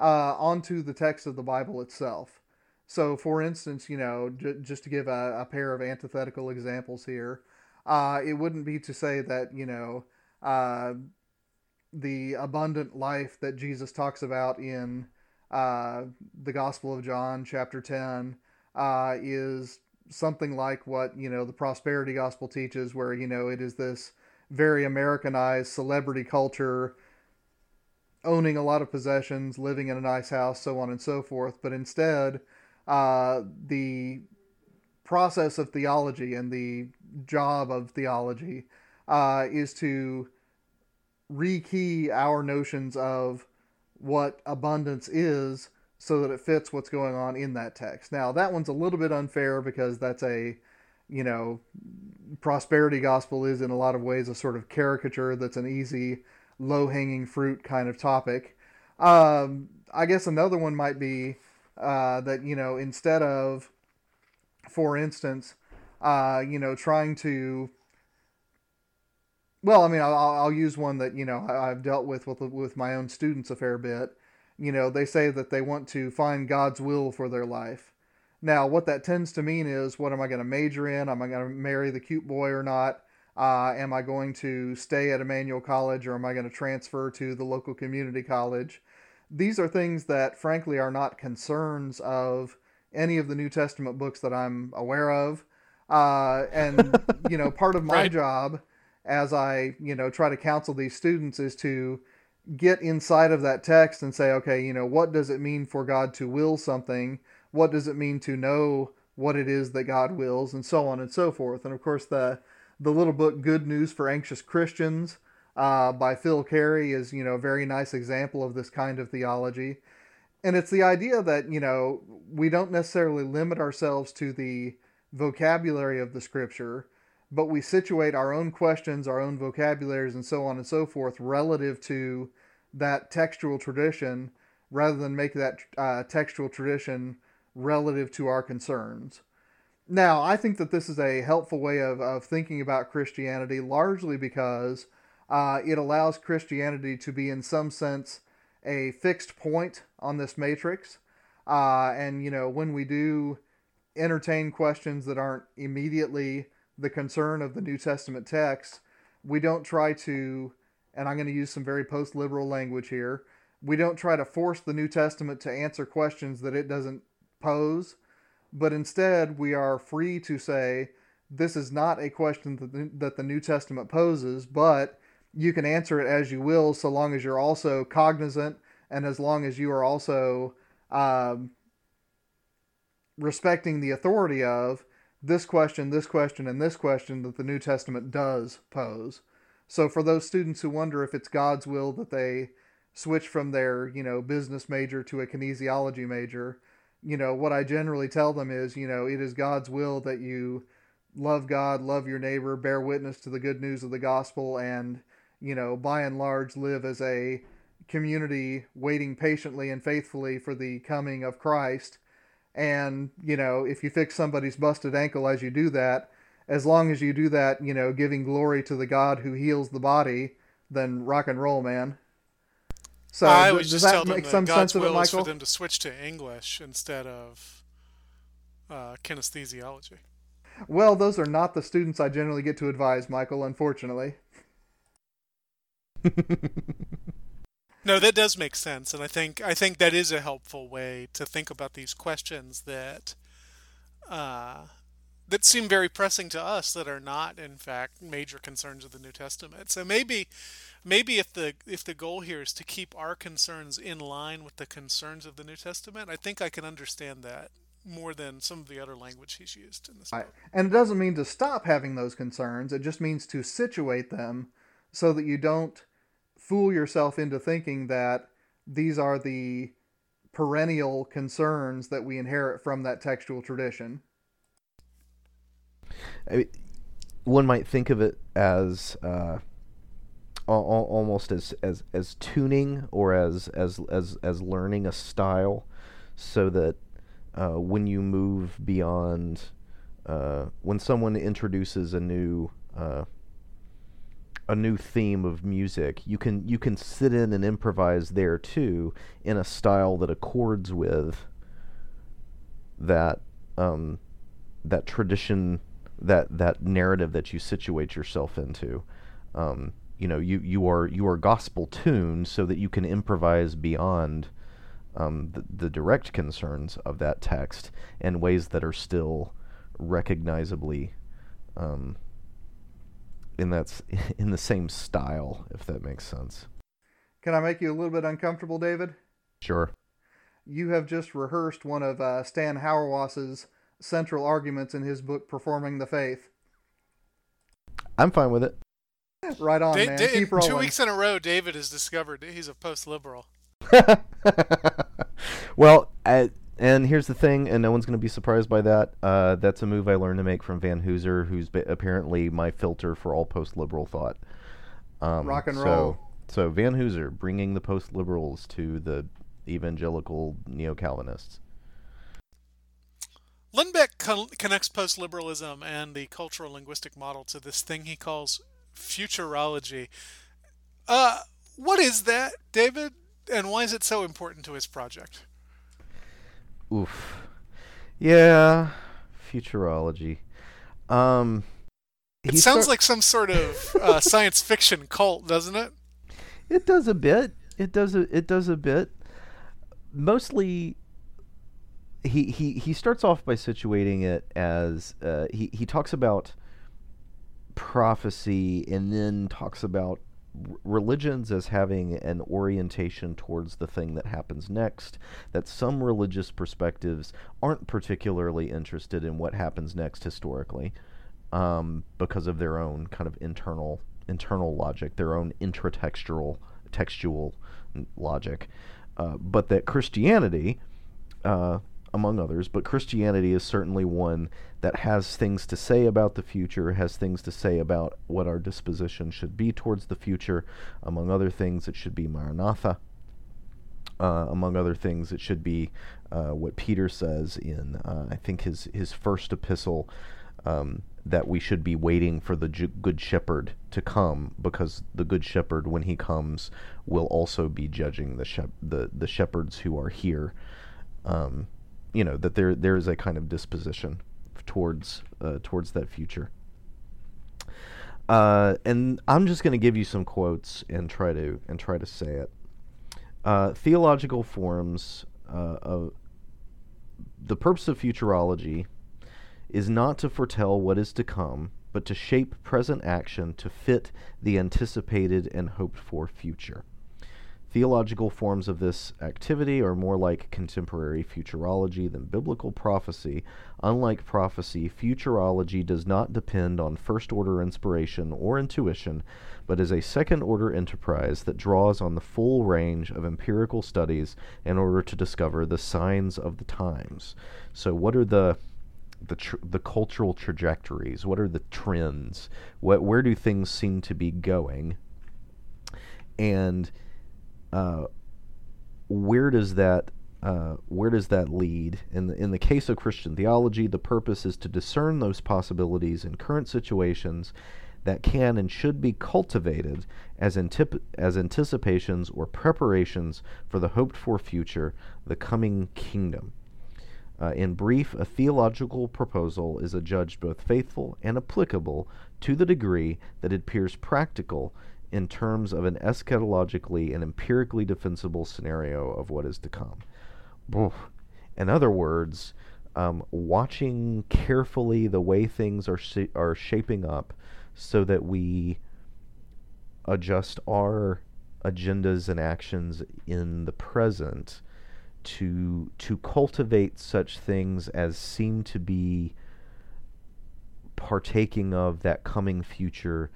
uh, onto the text of the Bible itself. So, for instance, you know, j- just to give a, a pair of antithetical examples here, Uh, it wouldn't be to say that, you know, uh, the abundant life that Jesus talks about in uh, the Gospel of John, chapter ten, uh, is something like what, you know, the prosperity gospel teaches, where, you know, it is this very Americanized celebrity culture, owning a lot of possessions, living in a nice house, so on and so forth. But instead, uh, the process of theology and the job of theology uh, is to rekey our notions of what abundance is so that it fits what's going on in that text. Now, that one's a little bit unfair because that's a, you know, prosperity gospel is in a lot of ways a sort of caricature that's an easy, low-hanging fruit kind of topic. Um, I guess another one might be uh, that, you know, instead of, for instance, uh, you know, trying to, well, I mean, I'll, I'll use one that, you know, I've dealt with, with with my own students a fair bit. You know, they say that they want to find God's will for their life. Now, what that tends to mean is, what am I going to major in? Am I going to marry the cute boy or not? Uh, am I going to stay at Emanuel College, or am I going to transfer to the local community college? These are things that, frankly, are not concerns of any of the New Testament books that I'm aware of. Uh, and, you know, part of my right. job as I, you know, try to counsel these students is to get inside of that text and say, okay, you know, what does it mean for God to will something? What does it mean to know what it is that God wills, and so on and so forth? And of course, the, the little book, Good News for Anxious Christians, uh, by Phil Carey is, you know, a very nice example of this kind of theology. And it's the idea that, you know, we don't necessarily limit ourselves to the vocabulary of the scripture, but we situate our own questions, our own vocabularies, and so on and so forth relative to that textual tradition, rather than make that uh, textual tradition relative to our concerns. Now, I think that this is a helpful way of, of thinking about Christianity, largely because uh, it allows Christianity to be, in some sense, a fixed point on this matrix. Uh, and, you know, when we do entertain questions that aren't immediately the concern of the New Testament text, we don't try to, and I'm going to use some very post-liberal language here, we don't try to force the New Testament to answer questions that it doesn't pose, but instead we are free to say, this is not a question that the, that the New Testament poses, but you can answer it as you will, so long as you're also cognizant and as long as you are also um, respecting the authority of this question, this question, and this question that the New Testament does pose. So for those students who wonder if it's God's will that they switch from their, you know, business major to a kinesiology major, you know, what I generally tell them is, you know, it is God's will that you love God, love your neighbor, bear witness to the good news of the gospel, and, you know, by and large live as a community waiting patiently and faithfully for the coming of Christ. And, you know, if you fix somebody's busted ankle as you do that, as long as you do that, you know, giving glory to the God who heals the body, then rock and roll, man. So I would just tell them that God's will is for them to switch to English instead of uh, kinesthesiology. Well, those are not the students I generally get to advise, Michael, unfortunately. No, that does make sense, and I think I think that is a helpful way to think about these questions that uh, that seem very pressing to us, that are not, in fact, major concerns of the New Testament. So maybe maybe if the if the goal here is to keep our concerns in line with the concerns of the New Testament, I think I can understand that more than some of the other language he's used in this book. Right. And it doesn't mean to stop having those concerns. It just means to situate them so that you don't fool yourself into thinking that these are the perennial concerns that we inherit from that textual tradition. I mean, one might think of it as uh, almost as, as as tuning, or as as as as learning a style, so that uh, when you move beyond, uh, when someone introduces a new uh, a new theme of music, you can you can sit in and improvise there too, in a style that accords with that um, that tradition, that that narrative that you situate yourself into. Um, you know, you you are you are gospel tuned so that you can improvise beyond um, the, the direct concerns of that text in ways that are still recognizably. Um, And that's in the same style, if that makes sense. Can I make you a little bit uncomfortable, David? Sure. You have just rehearsed one of uh, Stan Hauerwas's central arguments in his book, Performing the Faith. I'm fine with it. Right on, da- man. Da- Keep rolling. Two weeks in a row, David has discovered he's a post-liberal. Well, I, and here's the thing, and no one's going to be surprised by that. Uh, that's a move I learned to make from Van Hooser, who's apparently my filter for all post-liberal thought. Um, Rock and so, roll. So Van Hooser, bringing the post-liberals to the evangelical neo-Calvinists. Lindbeck con- connects post-liberalism and the cultural linguistic model to this thing he calls futurology. Uh, what is that, David? And why is it so important to his project? Oof. Yeah. Futurology. Um, it sounds start- like some sort of uh, science fiction cult, doesn't it? It does a bit. It does a, it does a bit. Mostly, he, he, he starts off by situating it as... Uh, he, he talks about prophecy and then talks about religions as having an orientation towards the thing that happens next, that some religious perspectives aren't particularly interested in what happens next historically, um, because of their own kind of internal internal logic, their own intratextual textual logic, uh, but that Christianity, uh, among others, but Christianity is certainly one that has things to say about the future, has things to say about what our disposition should be towards the future. Among other things, it should be Maranatha. Uh, among other things, it should be uh, what Peter says in, uh, I think, his, his first epistle, um, that we should be waiting for the ju- Good Shepherd to come, because the Good Shepherd, when he comes, will also be judging the shep- the, the shepherds who are here. Um, you know, that there there is a kind of disposition towards uh, towards that future. Uh, and I'm just going to give you some quotes and try to and try to say it. Uh, theological forms uh, of the purpose of futurology is not to foretell what is to come, but to shape present action to fit the anticipated and hoped for future. Theological forms of this activity are more like contemporary futurology than biblical prophecy. Unlike prophecy, futurology does not depend on first-order inspiration or intuition, but is a second-order enterprise that draws on the full range of empirical studies in order to discover the signs of the times. So what are the the tr- the cultural trajectories? What are the trends? What, where do things seem to be going? And Uh, where does that uh, where does that lead? In the, in the case of Christian theology, the purpose is to discern those possibilities in current situations that can and should be cultivated as antip- as anticipations or preparations for the hoped-for future, the coming kingdom. Uh, in brief, a theological proposal is adjudged both faithful and applicable to the degree that it appears practical in terms of an eschatologically and empirically defensible scenario of what is to come. In other words, um, watching carefully the way things are sh- are shaping up so that we adjust our agendas and actions in the present to to cultivate such things as seem to be partaking of that coming future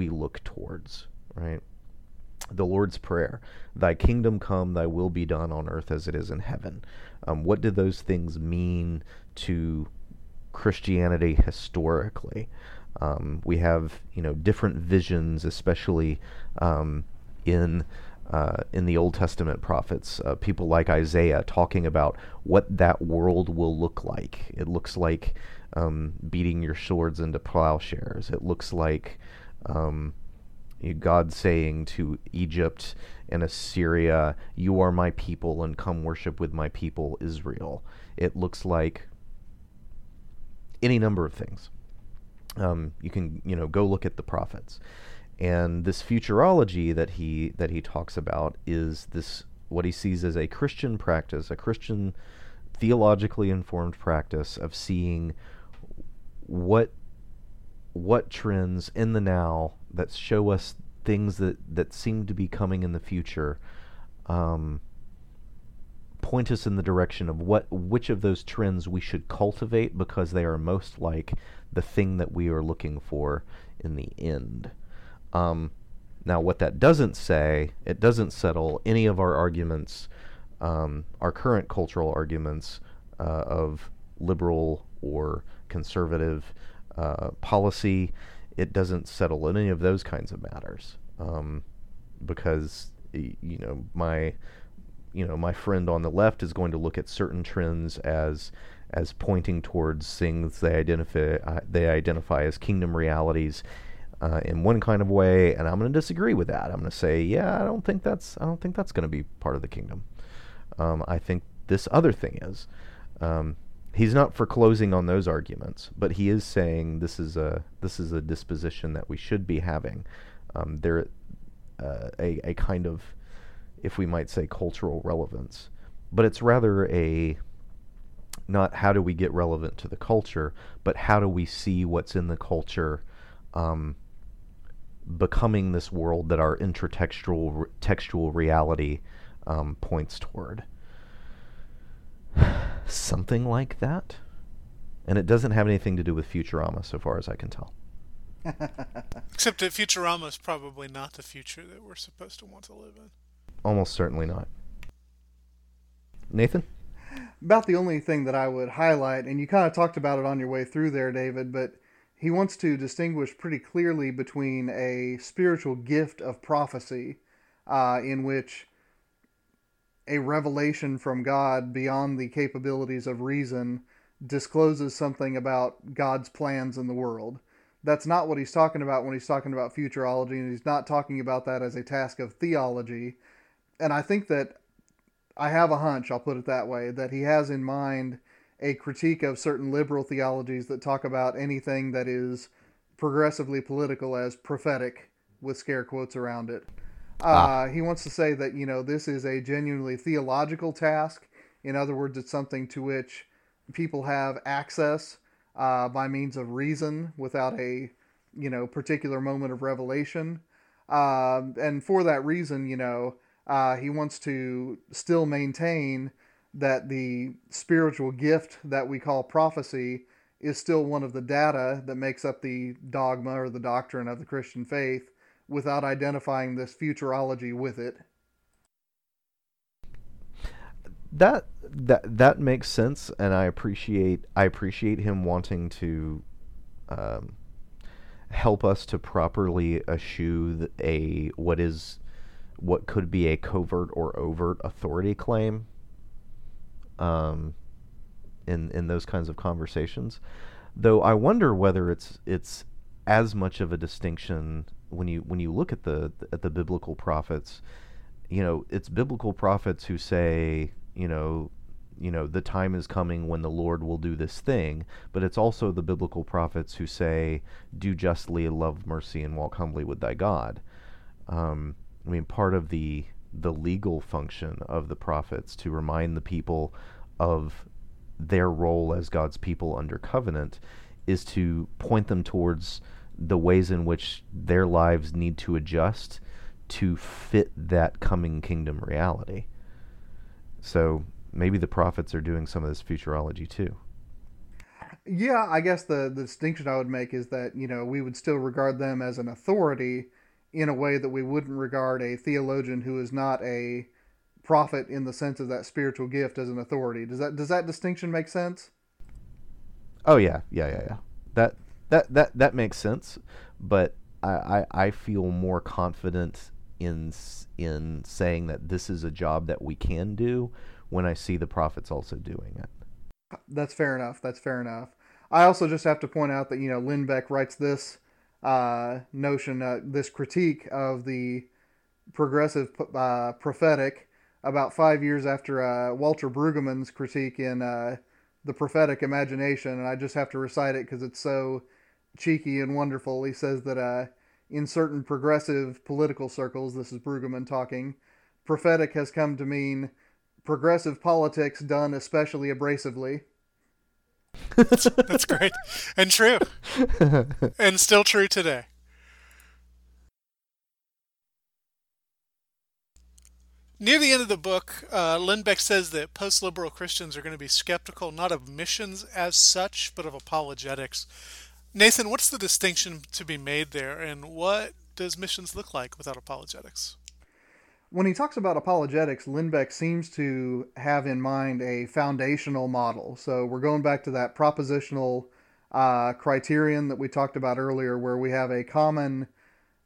we look towards, right? The Lord's Prayer, thy kingdom come, thy will be done on earth as it is in heaven. Um, what do those things mean to Christianity historically? Um, we have, you know, different visions, especially um, in uh, in the Old Testament prophets, uh, people like Isaiah talking about what that world will look like. It looks like um, beating your swords into plowshares. It looks like Um, God saying to Egypt and Assyria, you are my people and come worship with my people Israel. It looks like any number of things. Um, you can, you know, go look at the prophets. And this futurology that he that he talks about is this, what he sees as a Christian practice, a Christian theologically informed practice of seeing what what trends in the now that show us things that, that seem to be coming in the future, um, point us in the direction of what which of those trends we should cultivate because they are most like the thing that we are looking for in the end. Um, now, what that doesn't say, it doesn't settle any of our arguments, um, our current cultural arguments uh, of liberal or conservative Uh, policy. It doesn't settle any of those kinds of matters, um, because you know my you know my friend on the left is going to look at certain trends as as pointing towards things they identify uh, they identify as kingdom realities uh, in one kind of way, and I'm going to disagree with that. I'm going to say, yeah, I don't think that's I don't think that's going to be part of the kingdom. Um, I think this other thing is. Um, He's not foreclosing on those arguments, but he is saying this is a this is a disposition that we should be having. Um, there, uh, a a kind of, if we might say, cultural relevance, but it's rather a not how do we get relevant to the culture, but how do we see what's in the culture, um, becoming this world that our intertextual textual reality um, points toward. Something like that. And it doesn't have anything to do with Futurama, so far as I can tell. Except that Futurama is probably not the future that we're supposed to want to live in. Almost certainly not. Nathan? About the only thing that I would highlight, and you kind of talked about it on your way through there, David, but he wants to distinguish pretty clearly between a spiritual gift of prophecy, uh, in which a revelation from God beyond the capabilities of reason discloses something about God's plans in the world. That's not what he's talking about when he's talking about futurology, and he's not talking about that as a task of theology. And I think that I have a hunch, I'll put it that way, that he has in mind a critique of certain liberal theologies that talk about anything that is progressively political as prophetic, with scare quotes around it. Uh, he wants to say that, you know, this is a genuinely theological task. In other words, it's something to which people have access uh, by means of reason without a, you know, particular moment of revelation. Um, and for that reason, you know, uh, he wants to still maintain that the spiritual gift that we call prophecy is still one of the data that makes up the dogma or the doctrine of the Christian faith, without identifying this futurology with it. That that that makes sense, and I appreciate I appreciate him wanting to um, help us to properly eschew a what is what could be a covert or overt authority claim. Um, in in those kinds of conversations, though, I wonder whether it's it's as much of a distinction when you when you look at the at the biblical prophets. You know, it's biblical prophets who say, you know, you know, the time is coming when the Lord will do this thing, but it's also the biblical prophets who say, do justly, love mercy, and walk humbly with thy God. Um, I mean, part of the the legal function of the prophets to remind the people of their role as God's people under covenant is to point them towards the ways in which their lives need to adjust to fit that coming kingdom reality. So maybe the prophets are doing some of this futurology too. Yeah, I guess the, the distinction I would make is that, you know, we would still regard them as an authority in a way that we wouldn't regard a theologian who is not a prophet in the sense of that spiritual gift as an authority. Does that does that distinction make sense? Oh yeah, yeah, yeah, yeah. That that that, that makes sense, but I, I feel more confident in in saying that this is a job that we can do when I see the prophets also doing it. That's fair enough. That's fair enough. I also just have to point out that, you know, Lindbeck writes this uh, notion, uh, this critique of the progressive uh, prophetic about five years after uh, Walter Brueggemann's critique in uh, The Prophetic Imagination, and I just have to recite it because it's so cheeky and wonderful. He says that uh, in certain progressive political circles, this is Brueggemann talking, prophetic has come to mean progressive politics done especially abrasively. That's, that's great. And true. And still true today. Near the end of the book, uh, Lindbeck says that post-liberal Christians are going to be skeptical not of missions as such, but of apologetics. Nathan, what's the distinction to be made there, and what does missions look like without apologetics? When he talks about apologetics, Lindbeck seems to have in mind a foundational model. So we're going back to that propositional uh, criterion that we talked about earlier, where we have a common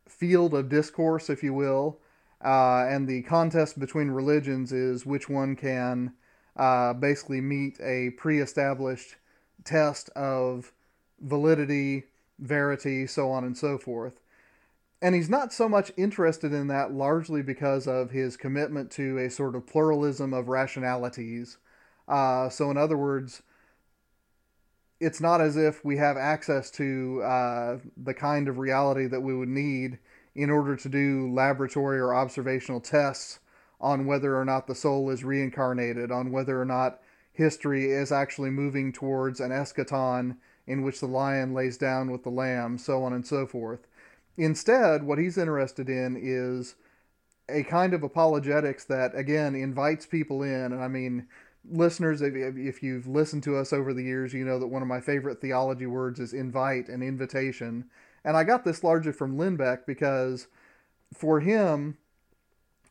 field of discourse, if you will, uh, and the contest between religions is which one can uh, basically meet a pre-established test of validity, verity, so on and so forth. And he's not so much interested in that largely because of his commitment to a sort of pluralism of rationalities. Uh, so in other words, it's not as if we have access to uh, the kind of reality that we would need in order to do laboratory or observational tests on whether or not the soul is reincarnated, on whether or not history is actually moving towards an eschaton in which the lion lays down with the lamb, so on and so forth. Instead, what he's interested in is a kind of apologetics that, again, invites people in. And I mean, listeners, if, if you've listened to us over the years, you know that one of my favorite theology words is invite and invitation. And I got this largely from Lindbeck because for him,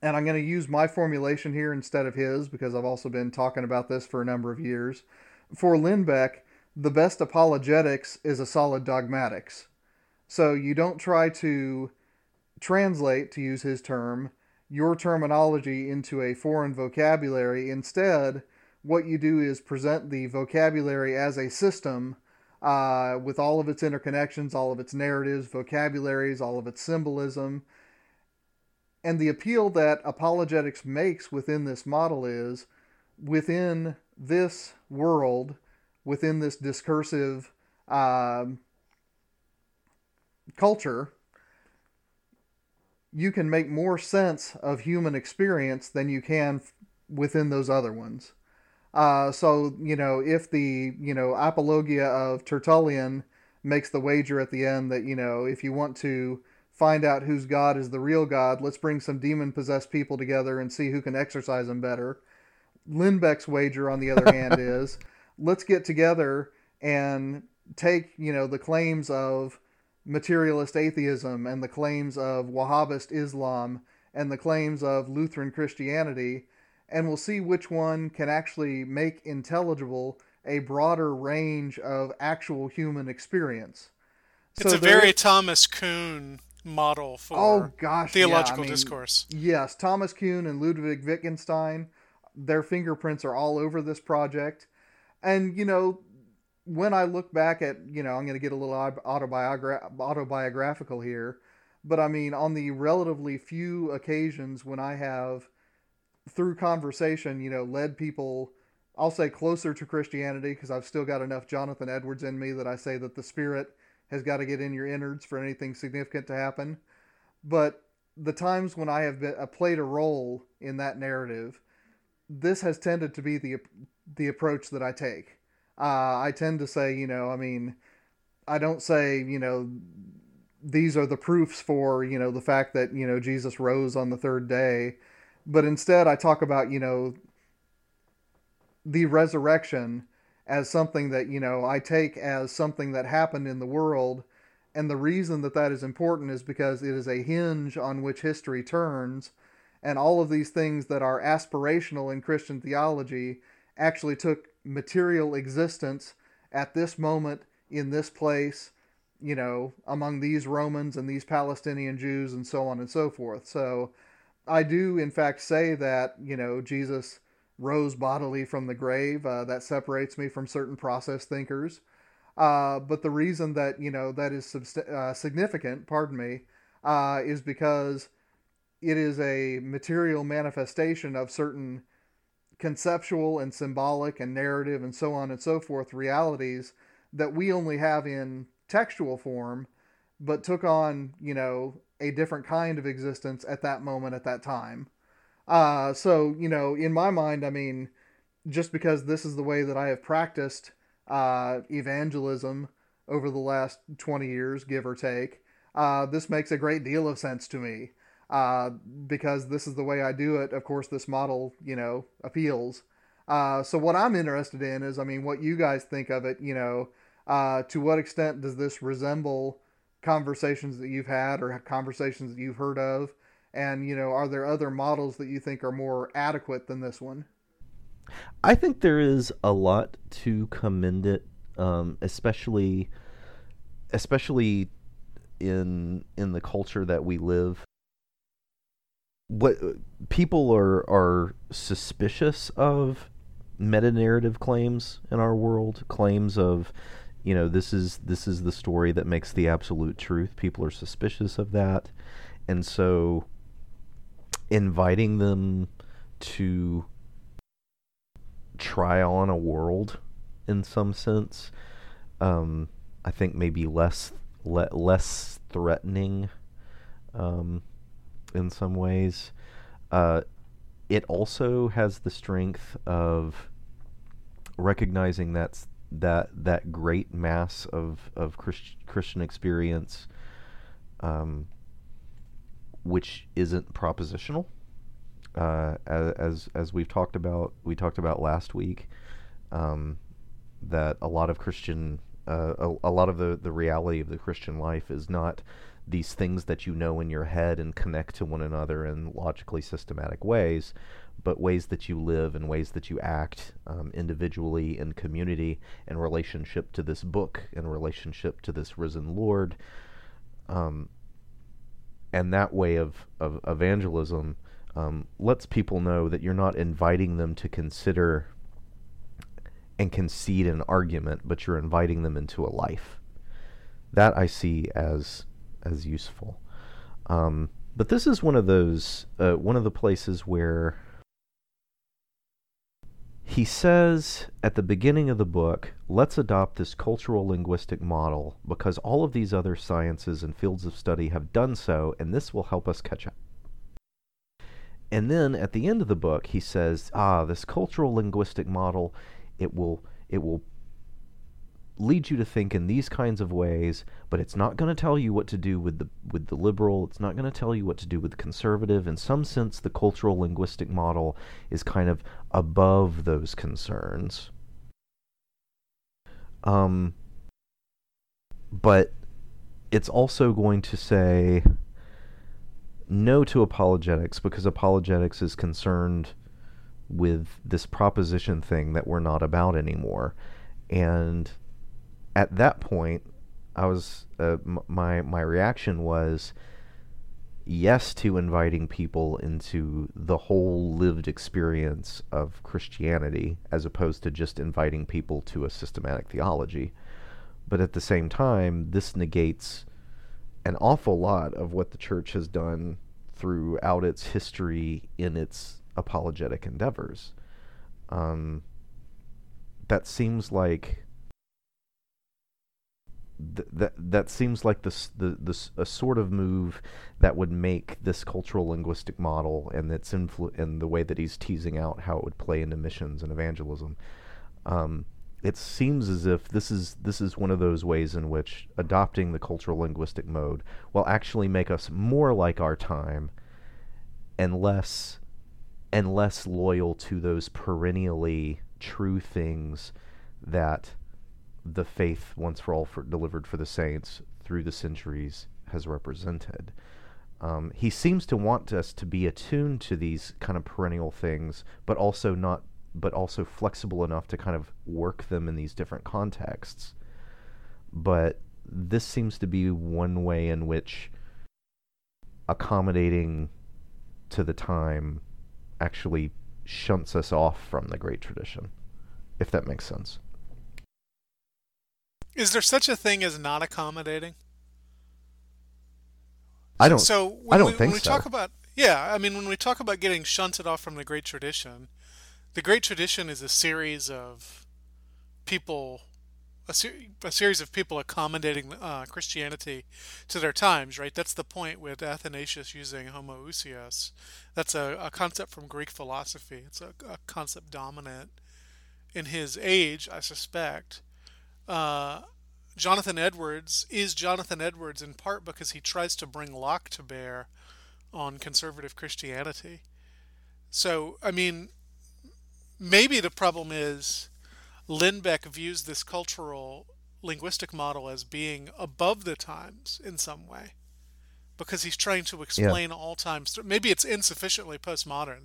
and I'm going to use my formulation here instead of his, because I've also been talking about this for a number of years, for Lindbeck, the best apologetics is a solid dogmatics. So you don't try to translate, to use his term, your terminology into a foreign vocabulary. Instead, what you do is present the vocabulary as a system uh, with all of its interconnections, all of its narratives, vocabularies, all of its symbolism. And the appeal that apologetics makes within this model is, within this world, within this discursive um, culture, you can make more sense of human experience than you can f- within those other ones. Uh, so, you know, if the, you know, Apologia of Tertullian makes the wager at the end that, you know, if you want to find out whose God is the real God. Let's bring some demon-possessed people together and see who can exorcise them better. Lindbeck's wager, on the other hand, is let's get together and take, you know, the claims of materialist atheism and the claims of Wahhabist Islam and the claims of Lutheran Christianity, and we'll see which one can actually make intelligible a broader range of actual human experience. It's so a very is... Thomas Kuhn model for oh, gosh, theological yeah, I mean, discourse. Yes, Thomas Kuhn and Ludwig Wittgenstein, their fingerprints are all over this project. And, you know, when I look back at, you know, I'm going to get a little autobiogra- autobiographical here, but I mean, on the relatively few occasions when I have, through conversation, you know, led people, I'll say closer to Christianity, because I've still got enough Jonathan Edwards in me that I say that the Spirit has got to get in your innards for anything significant to happen. But the times when I have been, I played a role in that narrative, this has tended to be the the approach that I take. Uh, I tend to say, you know, I mean, I don't say, you know, these are the proofs for, you know, the fact that, you know, Jesus rose on the third day. But instead I talk about, you know, the resurrection as something that, you know, I take as something that happened in the world. And the reason that that is important is because it is a hinge on which history turns. And all of these things that are aspirational in Christian theology actually took material existence at this moment in this place, you know, among these Romans and these Palestinian Jews and so on and so forth. So I do, in fact, say that, you know, Jesus rose bodily from the grave. Uh, that separates me from certain process thinkers. Uh, but the reason that, you know, that is subst- uh, significant, pardon me, uh, is because it is a material manifestation of certain conceptual and symbolic and narrative and so on and so forth realities that we only have in textual form, but took on, you know, a different kind of existence at that moment, at that time. Uh, so, you know, in my mind, I mean, just because this is the way that I have practiced uh, evangelism over the last twenty years, give or take, uh, this makes a great deal of sense to me uh, because this is the way I do it. Of course, this model, you know, appeals. Uh, so what I'm interested in is, I mean, what you guys think of it, you know, uh, to what extent does this resemble conversations that you've had or conversations that you've heard of? And, you know, are there other models that you think are more adequate than this one? I think there is a lot to commend it, um, especially especially in in the culture that we live. What people are are suspicious of meta-narrative claims in our world, claims of, you know, this is this is the story that makes the absolute truth. People are suspicious of that. And so inviting them to try on a world in some sense, um, I think maybe less le- less threatening um, in some ways. Uh, it also has the strength of recognizing that's, that that great mass of, of Christ- Christian experience um which isn't propositional, uh, as as we've talked about. We talked about last week um, that a lot of Christian, uh, a, a lot of the, the reality of the Christian life is not these things that you know in your head and connect to one another in logically systematic ways, but ways that you live and ways that you act um, individually in community in relationship to this book, in relationship to this risen Lord. Um, And that way of, of evangelism um, lets people know that you're not inviting them to consider and concede an argument, but you're inviting them into a life. That I see as as useful. Um, but this is one of those uh, one of the places where he says at the beginning of the book, let's adopt this cultural linguistic model because all of these other sciences and fields of study have done so, and this will help us catch up. And then at the end of the book, he says, ah, this cultural linguistic model, it will, it will leads you to think in these kinds of ways, but it's not going to tell you what to do with the with the liberal. It's not going to tell you what to do with the conservative. In some sense, the cultural linguistic model is kind of above those concerns. Um, but it's also going to say no to apologetics, because apologetics is concerned with this proposition thing that we're not about anymore. And at that point, I was uh, m- my my reaction was yes to inviting people into the whole lived experience of Christianity, as opposed to just inviting people to a systematic theology. But at the same time, this negates an awful lot of what the church has done throughout its history in its apologetic endeavors. Um, that seems like th- that that seems like this the this a sort of move that would make this cultural linguistic model and its influ- and the way that he's teasing out how it would play into missions and evangelism. Um, it seems as if this is this is one of those ways in which adopting the cultural linguistic mode will actually make us more like our time and less and less loyal to those perennially true things that the faith once for all for, delivered for the saints through the centuries has represented. Um, he seems to want us to be attuned to these kind of perennial things, but also not, but also flexible enough to kind of work them in these different contexts. But this seems to be one way in which accommodating to the time actually shunts us off from the great tradition, if that makes sense. Is there such a thing as not accommodating? I don't. So I don't we, think when we so. Talk about, yeah, I mean, when we talk about getting shunted off from the great tradition, the great tradition is a series of people, a, ser- a series of people accommodating uh, Christianity to their times, right? That's the point with Athanasius using homoousios. That's a, a concept from Greek philosophy. It's a, a concept dominant in his age, I suspect. Uh, Jonathan Edwards is Jonathan Edwards in part because he tries to bring Locke to bear on conservative Christianity. So, I mean, maybe the problem is Lindbeck views this cultural linguistic model as being above the times in some way, because he's trying to explain yeah. all times. Maybe it's insufficiently postmodern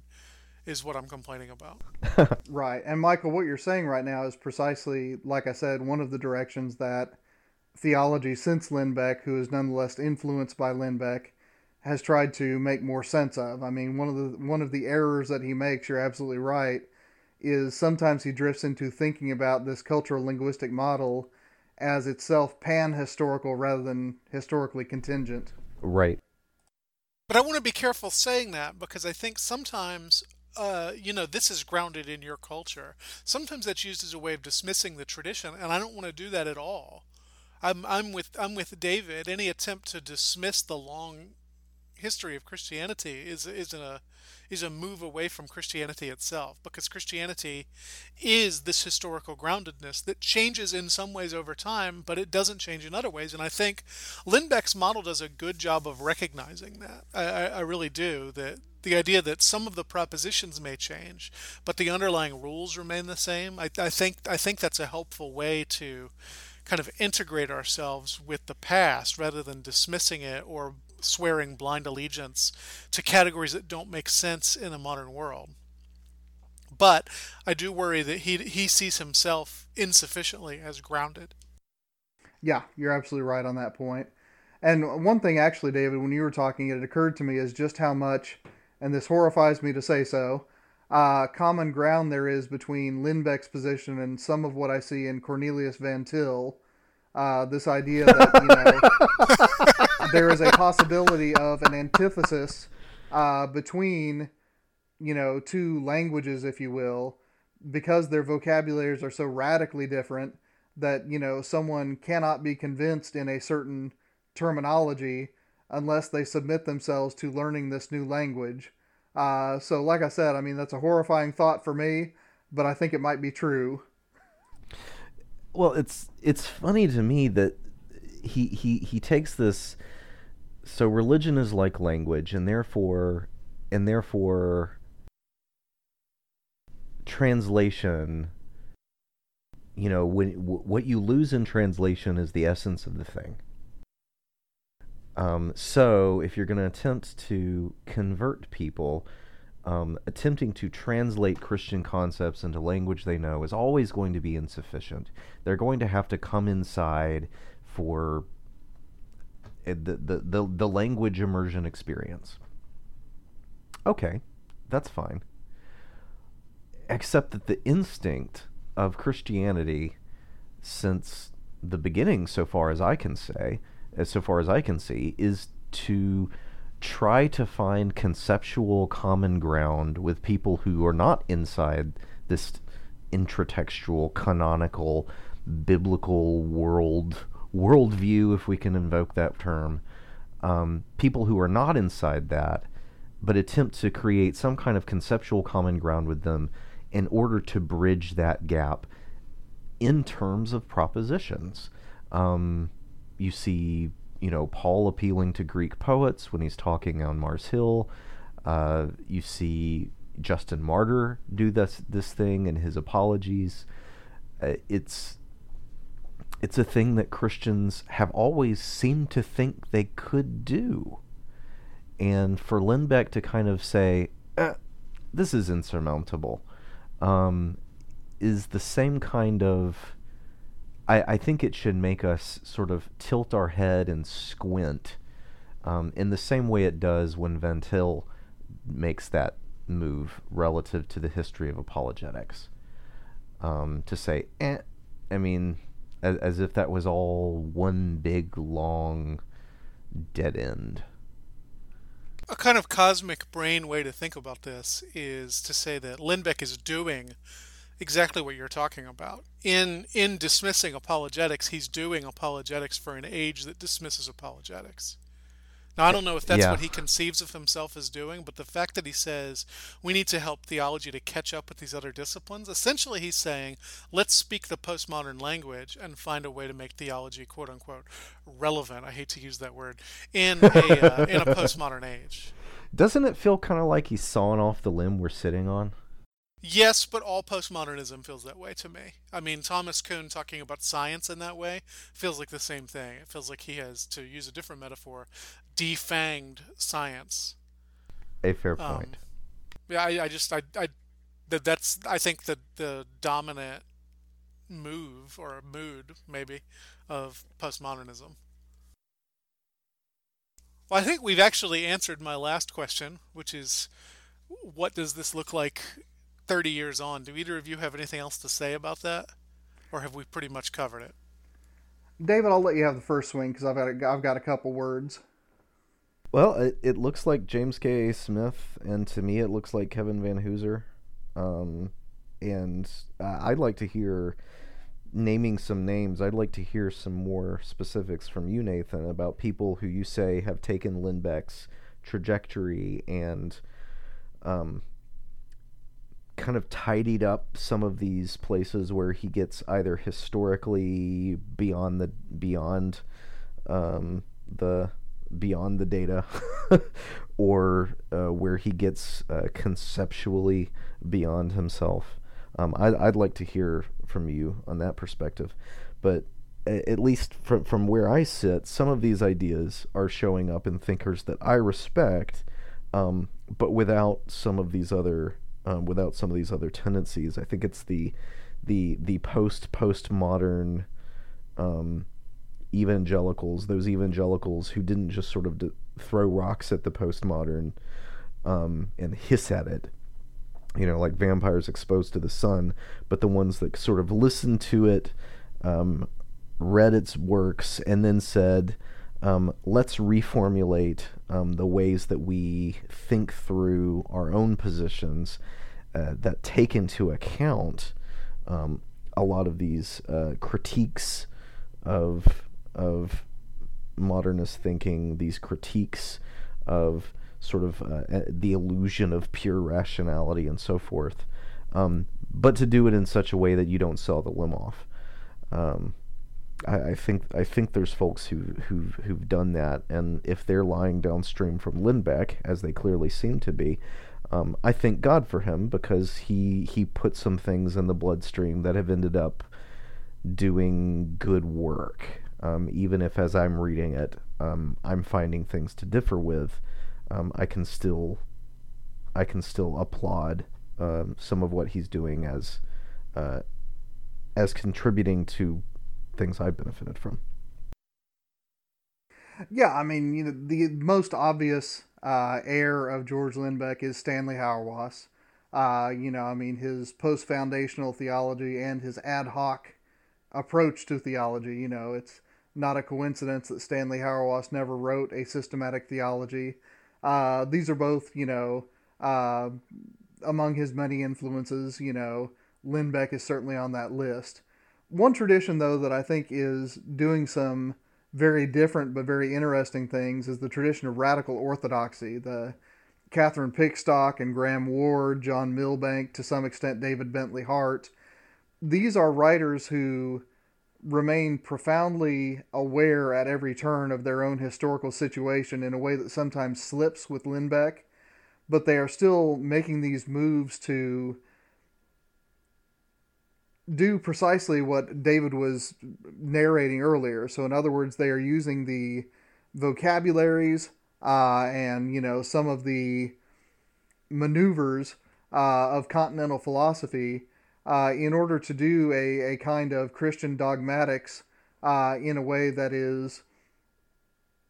is what I'm complaining about. Right. And Michael, what you're saying right now is precisely, like I said, one of the directions that theology since Lindbeck, who is nonetheless influenced by Lindbeck, has tried to make more sense of. I mean, one of the, one of the errors that he makes, you're absolutely right, is sometimes he drifts into thinking about this cultural linguistic model as itself pan-historical rather than historically contingent. Right. But I want to be careful saying that, because I think sometimes, uh, you know, this is grounded in your culture. Sometimes that's used as a way of dismissing the tradition, and I don't want to do that at all. I'm, I'm with I'm with David. Any attempt to dismiss the long history of Christianity is is a is a move away from Christianity itself, because Christianity is this historical groundedness that changes in some ways over time, but it doesn't change in other ways. And I think Lindbeck's model does a good job of recognizing that. I, I really do. That the idea that some of the propositions may change, but the underlying rules remain the same. I, I think I think that's a helpful way to kind of integrate ourselves with the past rather than dismissing it or swearing blind allegiance to categories that don't make sense in a modern world. But I do worry that he he sees himself insufficiently as grounded. Yeah, you're absolutely right on that point. And one thing, actually, David, when you were talking, it occurred to me is just how much, and this horrifies me to say so, uh, common ground there is between Lindbeck's position and some of what I see in Cornelius Van Til, uh, this idea that, you know... there is a possibility of an antithesis uh, between, you know, two languages, if you will, because their vocabularies are so radically different that, you know, someone cannot be convinced in a certain terminology unless they submit themselves to learning this new language. Uh, so, like I said, I mean, that's a horrifying thought for me, but I think it might be true. Well, it's it's funny to me that he he he takes this. So religion is like language, and therefore, and therefore, translation. You know, when w- what you lose in translation is the essence of the thing. Um, so, if you're going to attempt to convert people, um, attempting to translate Christian concepts into language they know is always going to be insufficient. They're going to have to come inside for the the the, the language immersion experience. Okay, that's fine. Except that the instinct of Christianity, since the beginning, so far as I can say, as so far as I can see, is to try to find conceptual common ground with people who are not inside this intratextual, canonical, biblical world worldview, if we can invoke that term. Um, people who are not inside that, but attempt to create some kind of conceptual common ground with them in order to bridge that gap in terms of propositions. Um, You see, you know, Paul appealing to Greek poets when he's talking on Mars Hill. Uh, you see Justin Martyr do this this thing in his Apologies. Uh, it's it's a thing that Christians have always seemed to think they could do, and for Lindbeck to kind of say eh, this is insurmountable um, is the same kind of. I, I think it should make us sort of tilt our head and squint um, in the same way it does when Van Til makes that move relative to the history of apologetics. Um, to say, eh, I mean, as, as if that was all one big, long dead end. A kind of cosmic brain way to think about this is to say that Lindbeck is doing exactly what you're talking about. In in dismissing apologetics, he's doing apologetics for an age that dismisses apologetics. Now, I don't know if that's yeah. what he conceives of himself as doing, but the fact that he says, we need to help theology to catch up with these other disciplines, essentially he's saying, let's speak the postmodern language and find a way to make theology, quote-unquote, relevant. I hate to use that word, in a, uh, in a postmodern age. Doesn't it feel kind of like he's sawing off the limb we're sitting on? Yes, but all postmodernism feels that way to me. I mean, Thomas Kuhn talking about science in that way feels like the same thing. It feels like he has, to use a different metaphor, defanged science. A fair point. Um, yeah, I, I just, I, I, that, that's, I think that the dominant move or mood, maybe, of postmodernism. Well, I think we've actually answered my last question, which is, what does this look like thirty years on? Do either of you have anything else to say about that, or have we pretty much covered it? David, I'll let you have the first swing because I've got a, I've got a couple words. Well, it, it looks like James K. A. Smith, and to me, it looks like Kevin Van Hooser. Um, and uh, I'd like to hear naming some names. I'd like to hear some more specifics from you, Nathan, about people who you say have taken Lindbeck's trajectory and um. kind of tidied up some of these places where he gets either historically beyond the beyond um, the beyond the data or uh, where he gets uh, conceptually beyond himself. Um, I, I'd like to hear from you on that perspective, but at least from, from where I sit, some of these ideas are showing up in thinkers that I respect, um, but without some of these other Um, without some of these other tendencies. I think it's the the the post postmodern um, evangelicals, those evangelicals who didn't just sort of d- throw rocks at the postmodern um, and hiss at it, you know, like vampires exposed to the sun, but the ones that sort of listened to it, um, read its works, and then said, Um, let's reformulate um, the ways that we think through our own positions uh, that take into account um, a lot of these uh, critiques of of modernist thinking, these critiques of sort of uh, the illusion of pure rationality and so forth, um, but to do it in such a way that you don't saw the limb off. Um, I, I think I think there's folks who who've, who've done that, and if they're lying downstream from Lindbeck, as they clearly seem to be, um, I thank God for him, because he he put some things in the bloodstream that have ended up doing good work. Um, even if, as I'm reading it, um, I'm finding things to differ with, um, I can still I can still applaud um, some of what he's doing as uh, as contributing to things I've benefited from. Yeah, I mean, you know, the most obvious uh, heir of George Lindbeck is Stanley Hauerwas. Uh, you know, I mean, his post-foundational theology and his ad hoc approach to theology. You know, it's not a coincidence that Stanley Hauerwas never wrote a systematic theology. Uh, these are both, you know, uh, among his many influences. You know, Lindbeck is certainly on that list. One tradition, though, that I think is doing some very different but very interesting things is the tradition of radical orthodoxy. The Catherine Pickstock and Graham Ward, John Milbank, to some extent David Bentley Hart. These are writers who remain profoundly aware at every turn of their own historical situation in a way that sometimes slips with Lindbeck, but they are still making these moves to do precisely what David was narrating earlier. So in other words, they are using the vocabularies uh, and, you know, some of the maneuvers uh, of continental philosophy uh, in order to do a, a kind of Christian dogmatics uh, in a way that is,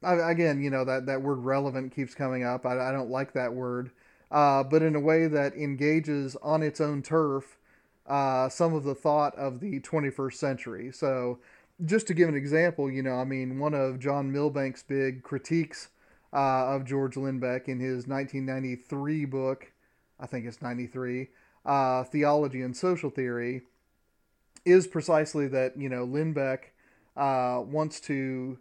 again, you know, that, that word relevant keeps coming up. I, I don't like that word, uh, but in a way that engages on its own turf Uh, some of the thought of the twenty-first century. So just to give an example, you know, I mean, one of John Milbank's big critiques uh, of George Lindbeck in his nineteen ninety-three book, I think it's ninety-three, uh, Theology and Social Theory, is precisely that, you know, Lindbeck uh, wants to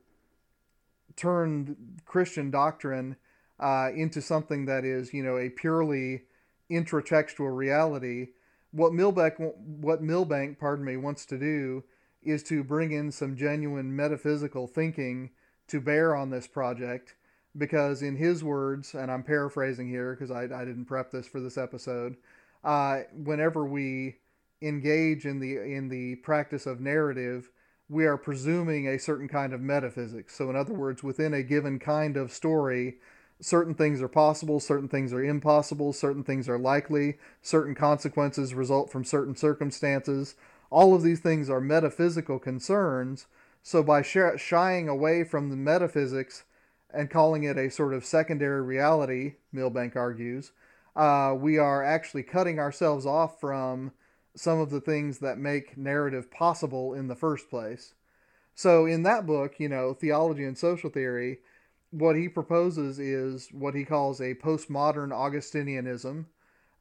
turn Christian doctrine uh, into something that is, you know, a purely intratextual reality. What Milbank, what Milbank, pardon me, wants to do is to bring in some genuine metaphysical thinking to bear on this project, because in his words, and I'm paraphrasing here because I, I didn't prep this for this episode, uh, whenever we engage in the in the practice of narrative, we are presuming a certain kind of metaphysics. So in other words, within a given kind of story, certain things are possible, certain things are impossible, certain things are likely, certain consequences result from certain circumstances. All of these things are metaphysical concerns, so by sh- shying away from the metaphysics and calling it a sort of secondary reality, Milbank argues, uh, we are actually cutting ourselves off from some of the things that make narrative possible in the first place. So in that book, you know, Theology and Social Theory, what he proposes is what he calls a postmodern Augustinianism,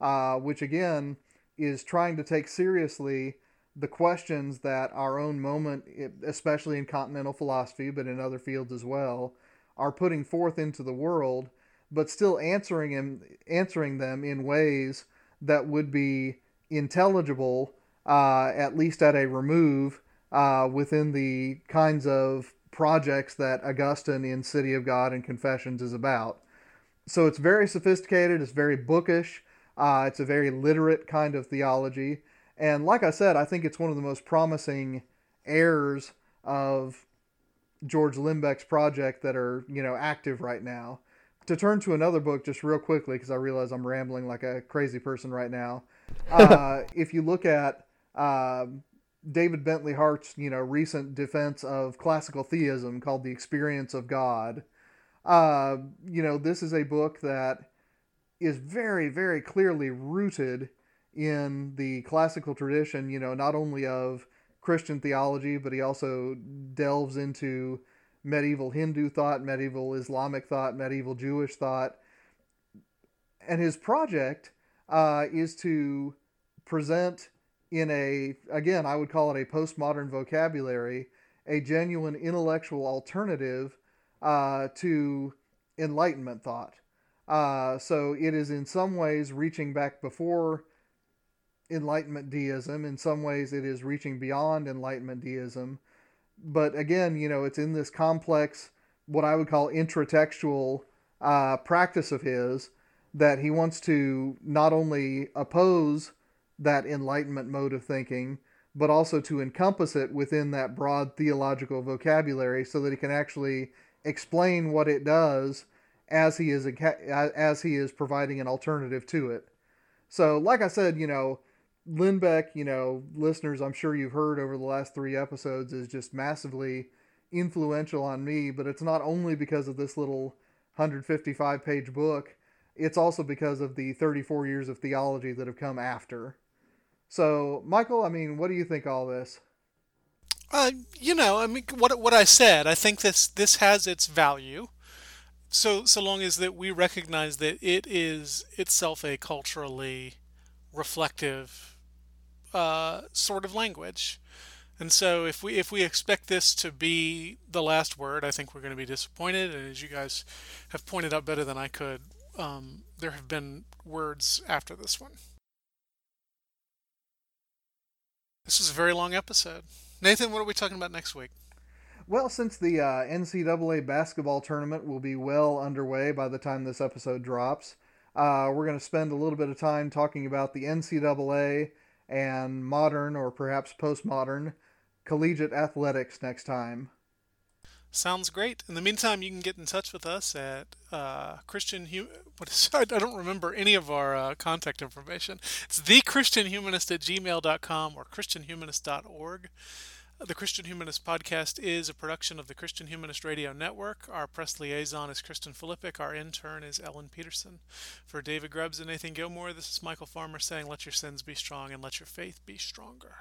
uh, which again is trying to take seriously the questions that our own moment, especially in continental philosophy, but in other fields as well, are putting forth into the world, but still answering him, answering them in ways that would be intelligible, uh, at least at a remove, uh, within the kinds of projects that Augustine in City of God and Confessions is about. So it's very sophisticated, it's very bookish, uh, it's a very literate kind of theology, and like I said, I think it's one of the most promising heirs of George Lindbeck's project that are, you know, active right now. To turn to another book just real quickly, because I realize I'm rambling like a crazy person right now, uh, if you look at uh, David Bentley Hart's, you know, recent defense of classical theism called The Experience of God. Uh, you know, this is a book that is very, very clearly rooted in the classical tradition, you know, not only of Christian theology, but he also delves into medieval Hindu thought, medieval Islamic thought, medieval Jewish thought. And his project uh, is to present in a, again, I would call it a postmodern vocabulary, a genuine intellectual alternative uh, to Enlightenment thought. Uh, so it is in some ways reaching back before Enlightenment deism. In some ways, it is reaching beyond Enlightenment deism. But again, you know, it's in this complex, what I would call intratextual uh, practice of his, that he wants to not only oppose that Enlightenment mode of thinking, but also to encompass it within that broad theological vocabulary so that he can actually explain what it does as he is as he is providing an alternative to it. So, like I said, you know, Lindbeck, you know, listeners, I'm sure you've heard over the last three episodes, is just massively influential on me, but it's not only because of this little one hundred fifty-five page book, it's also because of the thirty-four years of theology that have come after. So, Michael, I mean, what do you think of all this? Uh, you know, I mean, what what I said, I think this this has its value, so so long as that we recognize that it is itself a culturally reflective uh, sort of language. And so if we if we expect this to be the last word, I think we're going to be disappointed. And as you guys have pointed out better than I could, um, there have been words after this one. This is a very long episode. Nathan, what are we talking about next week? Well, since the uh, N C double A basketball tournament will be well underway by the time this episode drops, uh, we're going to spend a little bit of time talking about the N C double A and modern, or perhaps postmodern, collegiate athletics next time. Sounds great. In the meantime, you can get in touch with us at uh, Christian... Hum- what is, I don't remember any of our uh, contact information. It's the christian humanist at gmail dot com or christian humanist dot org. The Christian Humanist Podcast is a production of the Christian Humanist Radio Network. Our press liaison is Kristen Filippic. Our intern is Ellen Peterson. For David Grubbs and Nathan Gilmour, this is Michial Farmer saying, let your sins be strong and let your faith be stronger.